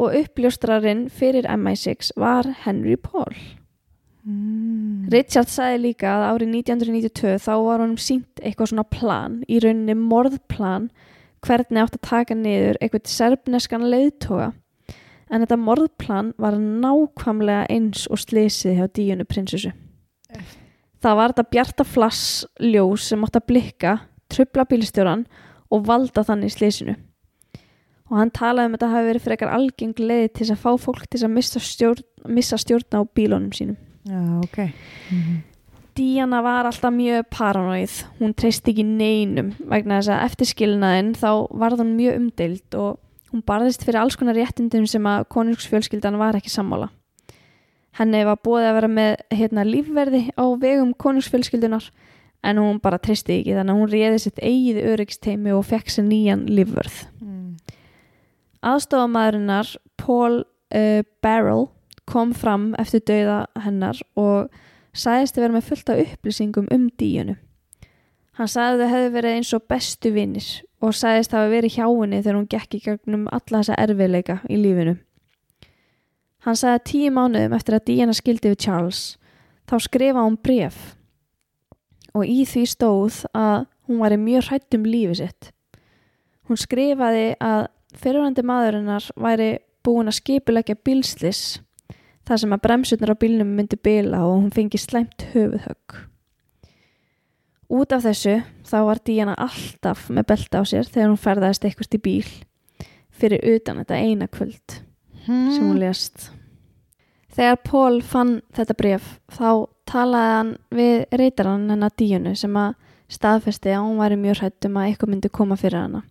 og uppljóstrarinn fyrir MI6 var Henri Paul. Richard sagði líka að árið 1992 þá var honum sýnt eitthvað svona plan, í rauninni morðplan, hvernig átt að taka niður eitthvað serbneskan leiðtoga. En þetta morðplan var nákvæmlega eins og slysið hjá Díunu prinsessu. Það var þetta bjarta flass ljós sem átt að blikka, trufla bílstjórann og valda þannig slysinu. Og hann talaði um þetta hafi verið frekar algeng leið til þess að fá fólk til þess að missa stjórna á bílunum sínum. Já, ok. Diana var alltaf mjög paranoið. Hún treysti ekki neinum vegna þess að eftir skilnaðinn þá varð hún mjög umdeild og hún barðist fyrir alls konar réttindum sem að konungsfjölskyldan var ekki sammála. Henni var boðið að vera með lífverði á vegum konungsfjölskyldunar en hún bara treysti ekki þannig að hún réði sitt eigið öryggsteimi og fekk sér nýjan lífvörð. Aðstofamaðurinnar Paul Burrell kom fram eftir dauða hennar og sagðist að vera með fullt af upplýsingum Díunu. Hann sagði að þau hefðu verið eins og bestu vinir og sagðist hafa verið hjá henni þegar hún gekk í gegnum alla þessa erfiðleika í lífinu. Hann sagði 10 mánuðum eftir að Diana skildi við Charles, þá skrifaði hún bréf og í því stóð að hún væri mjög hrædd um lífið sitt. Hún skrifaði að fyrrverandi maðurinnar væri búin að skipuleggja bílslys þar sem að bremsurnar á bílnum myndi bila og hún fengi slæmt höfuðhögg. Út af þessu þá var Diana alltaf með belta á sér þegar hún ferðaðist eitthvað í bíl fyrir utan þetta eina kvöld sem hún lést. Þegar Paul fann þetta bréf þá talaði hann við reitarann hennar Díunu sem að staðfesti að hún væri mjög hrædd um að eitthvað myndi koma fyrir hana.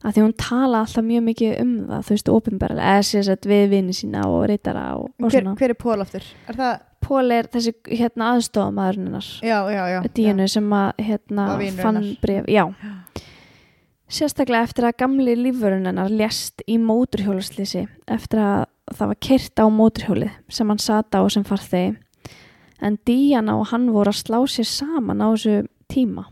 Af því hún talaði alltaf mjög mikið það, þú veist, opinberlega, eða sérsett við vini sína og reitara og svona. Hver er Paul aftur? Paul þessi aðstofamaðurinn hennar. Já. Díunu sem að fann bréf, já. Sérstaklega eftir að gamli lífvörðurinn hennar lést í mótorhjólaslysi eftir að það var keyrt á mótorhjólið sem hann sat á sem farþegi. En Diana og hann voru að slá sér saman á þessu tíma.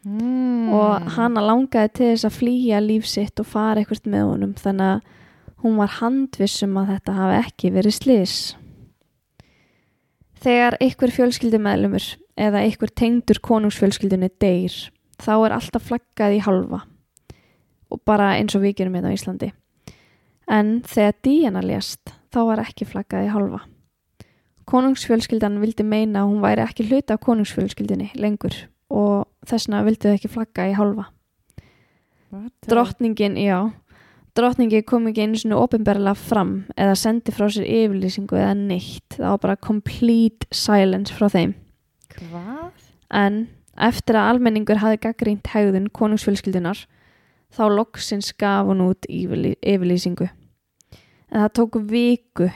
Og hana langaði til þess að flýja líf sitt og fara eitthvað með honum, þannig að hún var handvissum að þetta hafi ekki verið slys. Þegar einhver fjölskyldumeðlumur eða einhver tengdur konungsfjölskyldunni deyr, þá alltaf flaggað í hálfa og bara eins og við gerum þetta á Íslandi. En þegar Diana lést, þá var ekki flaggað í hálfa. Konungsfjölskyldan vildi meina að hún væri ekki hluti af konungsfjölskyldunni lengur og þessna vildi þau ekki flagga í hálfa. Drottningin kom ekki einu sinni opinberlega fram eða sendi frá sér yfirlýsingu eða neitt. Það var bara complete silence frá þeim. Hvað? En eftir að almenningur hafði gagnrýnt hegðun konungsfjölskyldunar, þá loksins gaf hún út yfirlýsingu. En það tók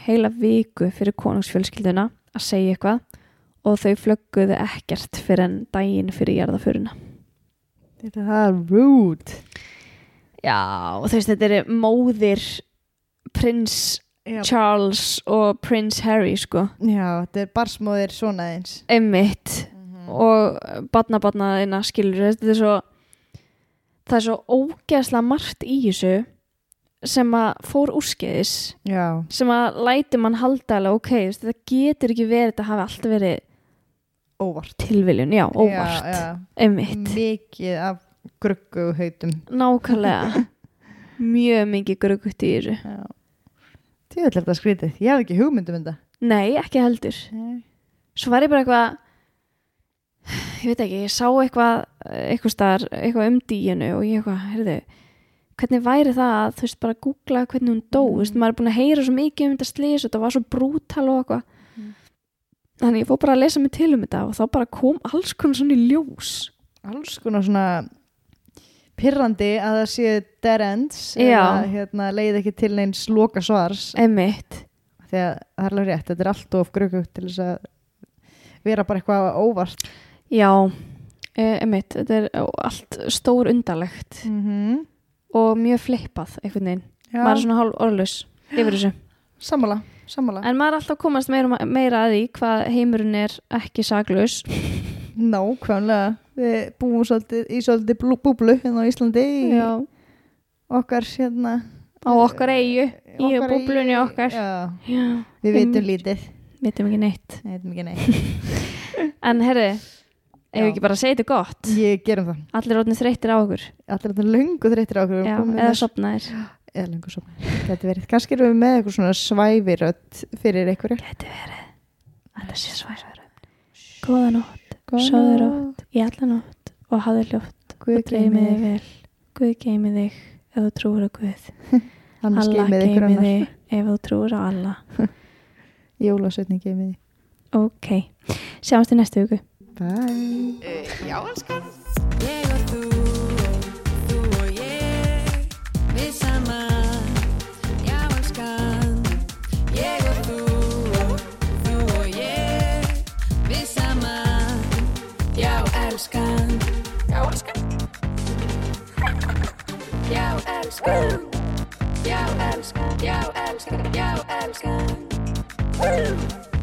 heila viku fyrir konungsfjölskylduna að segja eitthvað og þau flögguðu ekkert fyrir en daginn fyrir jarðaföruna. Þetta er rude. Já, og þú veist, þetta móðir prins Charles og prins Harry, sko. Já, þetta barnsmóðir svona eins. Einmitt. Og barnabarnaðina skilur. Það svo ógeðslega margt í þessu sem að fór úrskeiðis. Já. Sem að læti mann halda alveg, ok, þetta getur ekki verið, þetta hafi alltaf verið óvart. Tilviljun, já, óvart. Já. Einmitt. Mikið af grugguhautum. Nákvæmlega. Mjög mikið gruggugt í þessu. Já. Tjóðlega þetta skrítið. Ég hafði ekki hugmyndum um þetta. Nei, ekki heldur. Nei. Svo var ég bara eitthvað, ég veit ekki, ég sá eitthvað Díunu og ég heyrðu, hvernig væri það að, þú veist, bara googla hvernig hún dó, þú veist, maður búin að heyra svo mikið þetta slys og þetta var svo brútal og eitthvað. Þannig ég fór bara að lesa mig til þetta og þá bara kom alls konar svona í ljós. Alls konar svona pirrandi að það sé dead ends eða leiði ekki til neins loka svars. Einmitt. Þegar það alveg rétt, þetta allt of gruggugt til þess að vera bara eitthvað óvart. Já, emitt, þetta allt stór undarlegt og mjög flippað einhvern veginn, maður svona hálf orðlaus yfir þessu. Sammála. En maður alltaf komast meira að því hvað heimurinn ekki saklaus. Nákvæmlega, við búum svolítið í svolítið búblu hérna á Íslandi í okkar hérna. Á okkar eyju, í búblunni okkar. Já. Við vitum lítið. Vitum ekki neitt. En herri, ef ekki bara segja þetta gott. Ég gerum það. Allir orðnir þreyttir á okkur. Allir orðnir löngu þreyttir á okkur. Já, eða sofnaðir. Eða löngu sofnaðir. Gæti verið. Kannski erum við með eitthvað svona svævirödd fyrir einhverju. Gæti verið. Þetta sé svævirödd. Góða nótt, sofðu rótt, í alla nótt og hafðu hljótt. Guð geymi þig vel. Guð geymi þig ef þú trúir á Guð. Allah geymi þig ef þú trúir á Allah. Jólasveinninn geymi þig. Okay. Sjáumst í næstu viku. Bye. Já, elskan. Ég og þú og ég, við saman. Já, elskan. Ég og þú og ég, við saman. Já, elskan. Já, elskan. Já, elskan. Já, elskan. Já, elskan. Já, elskan.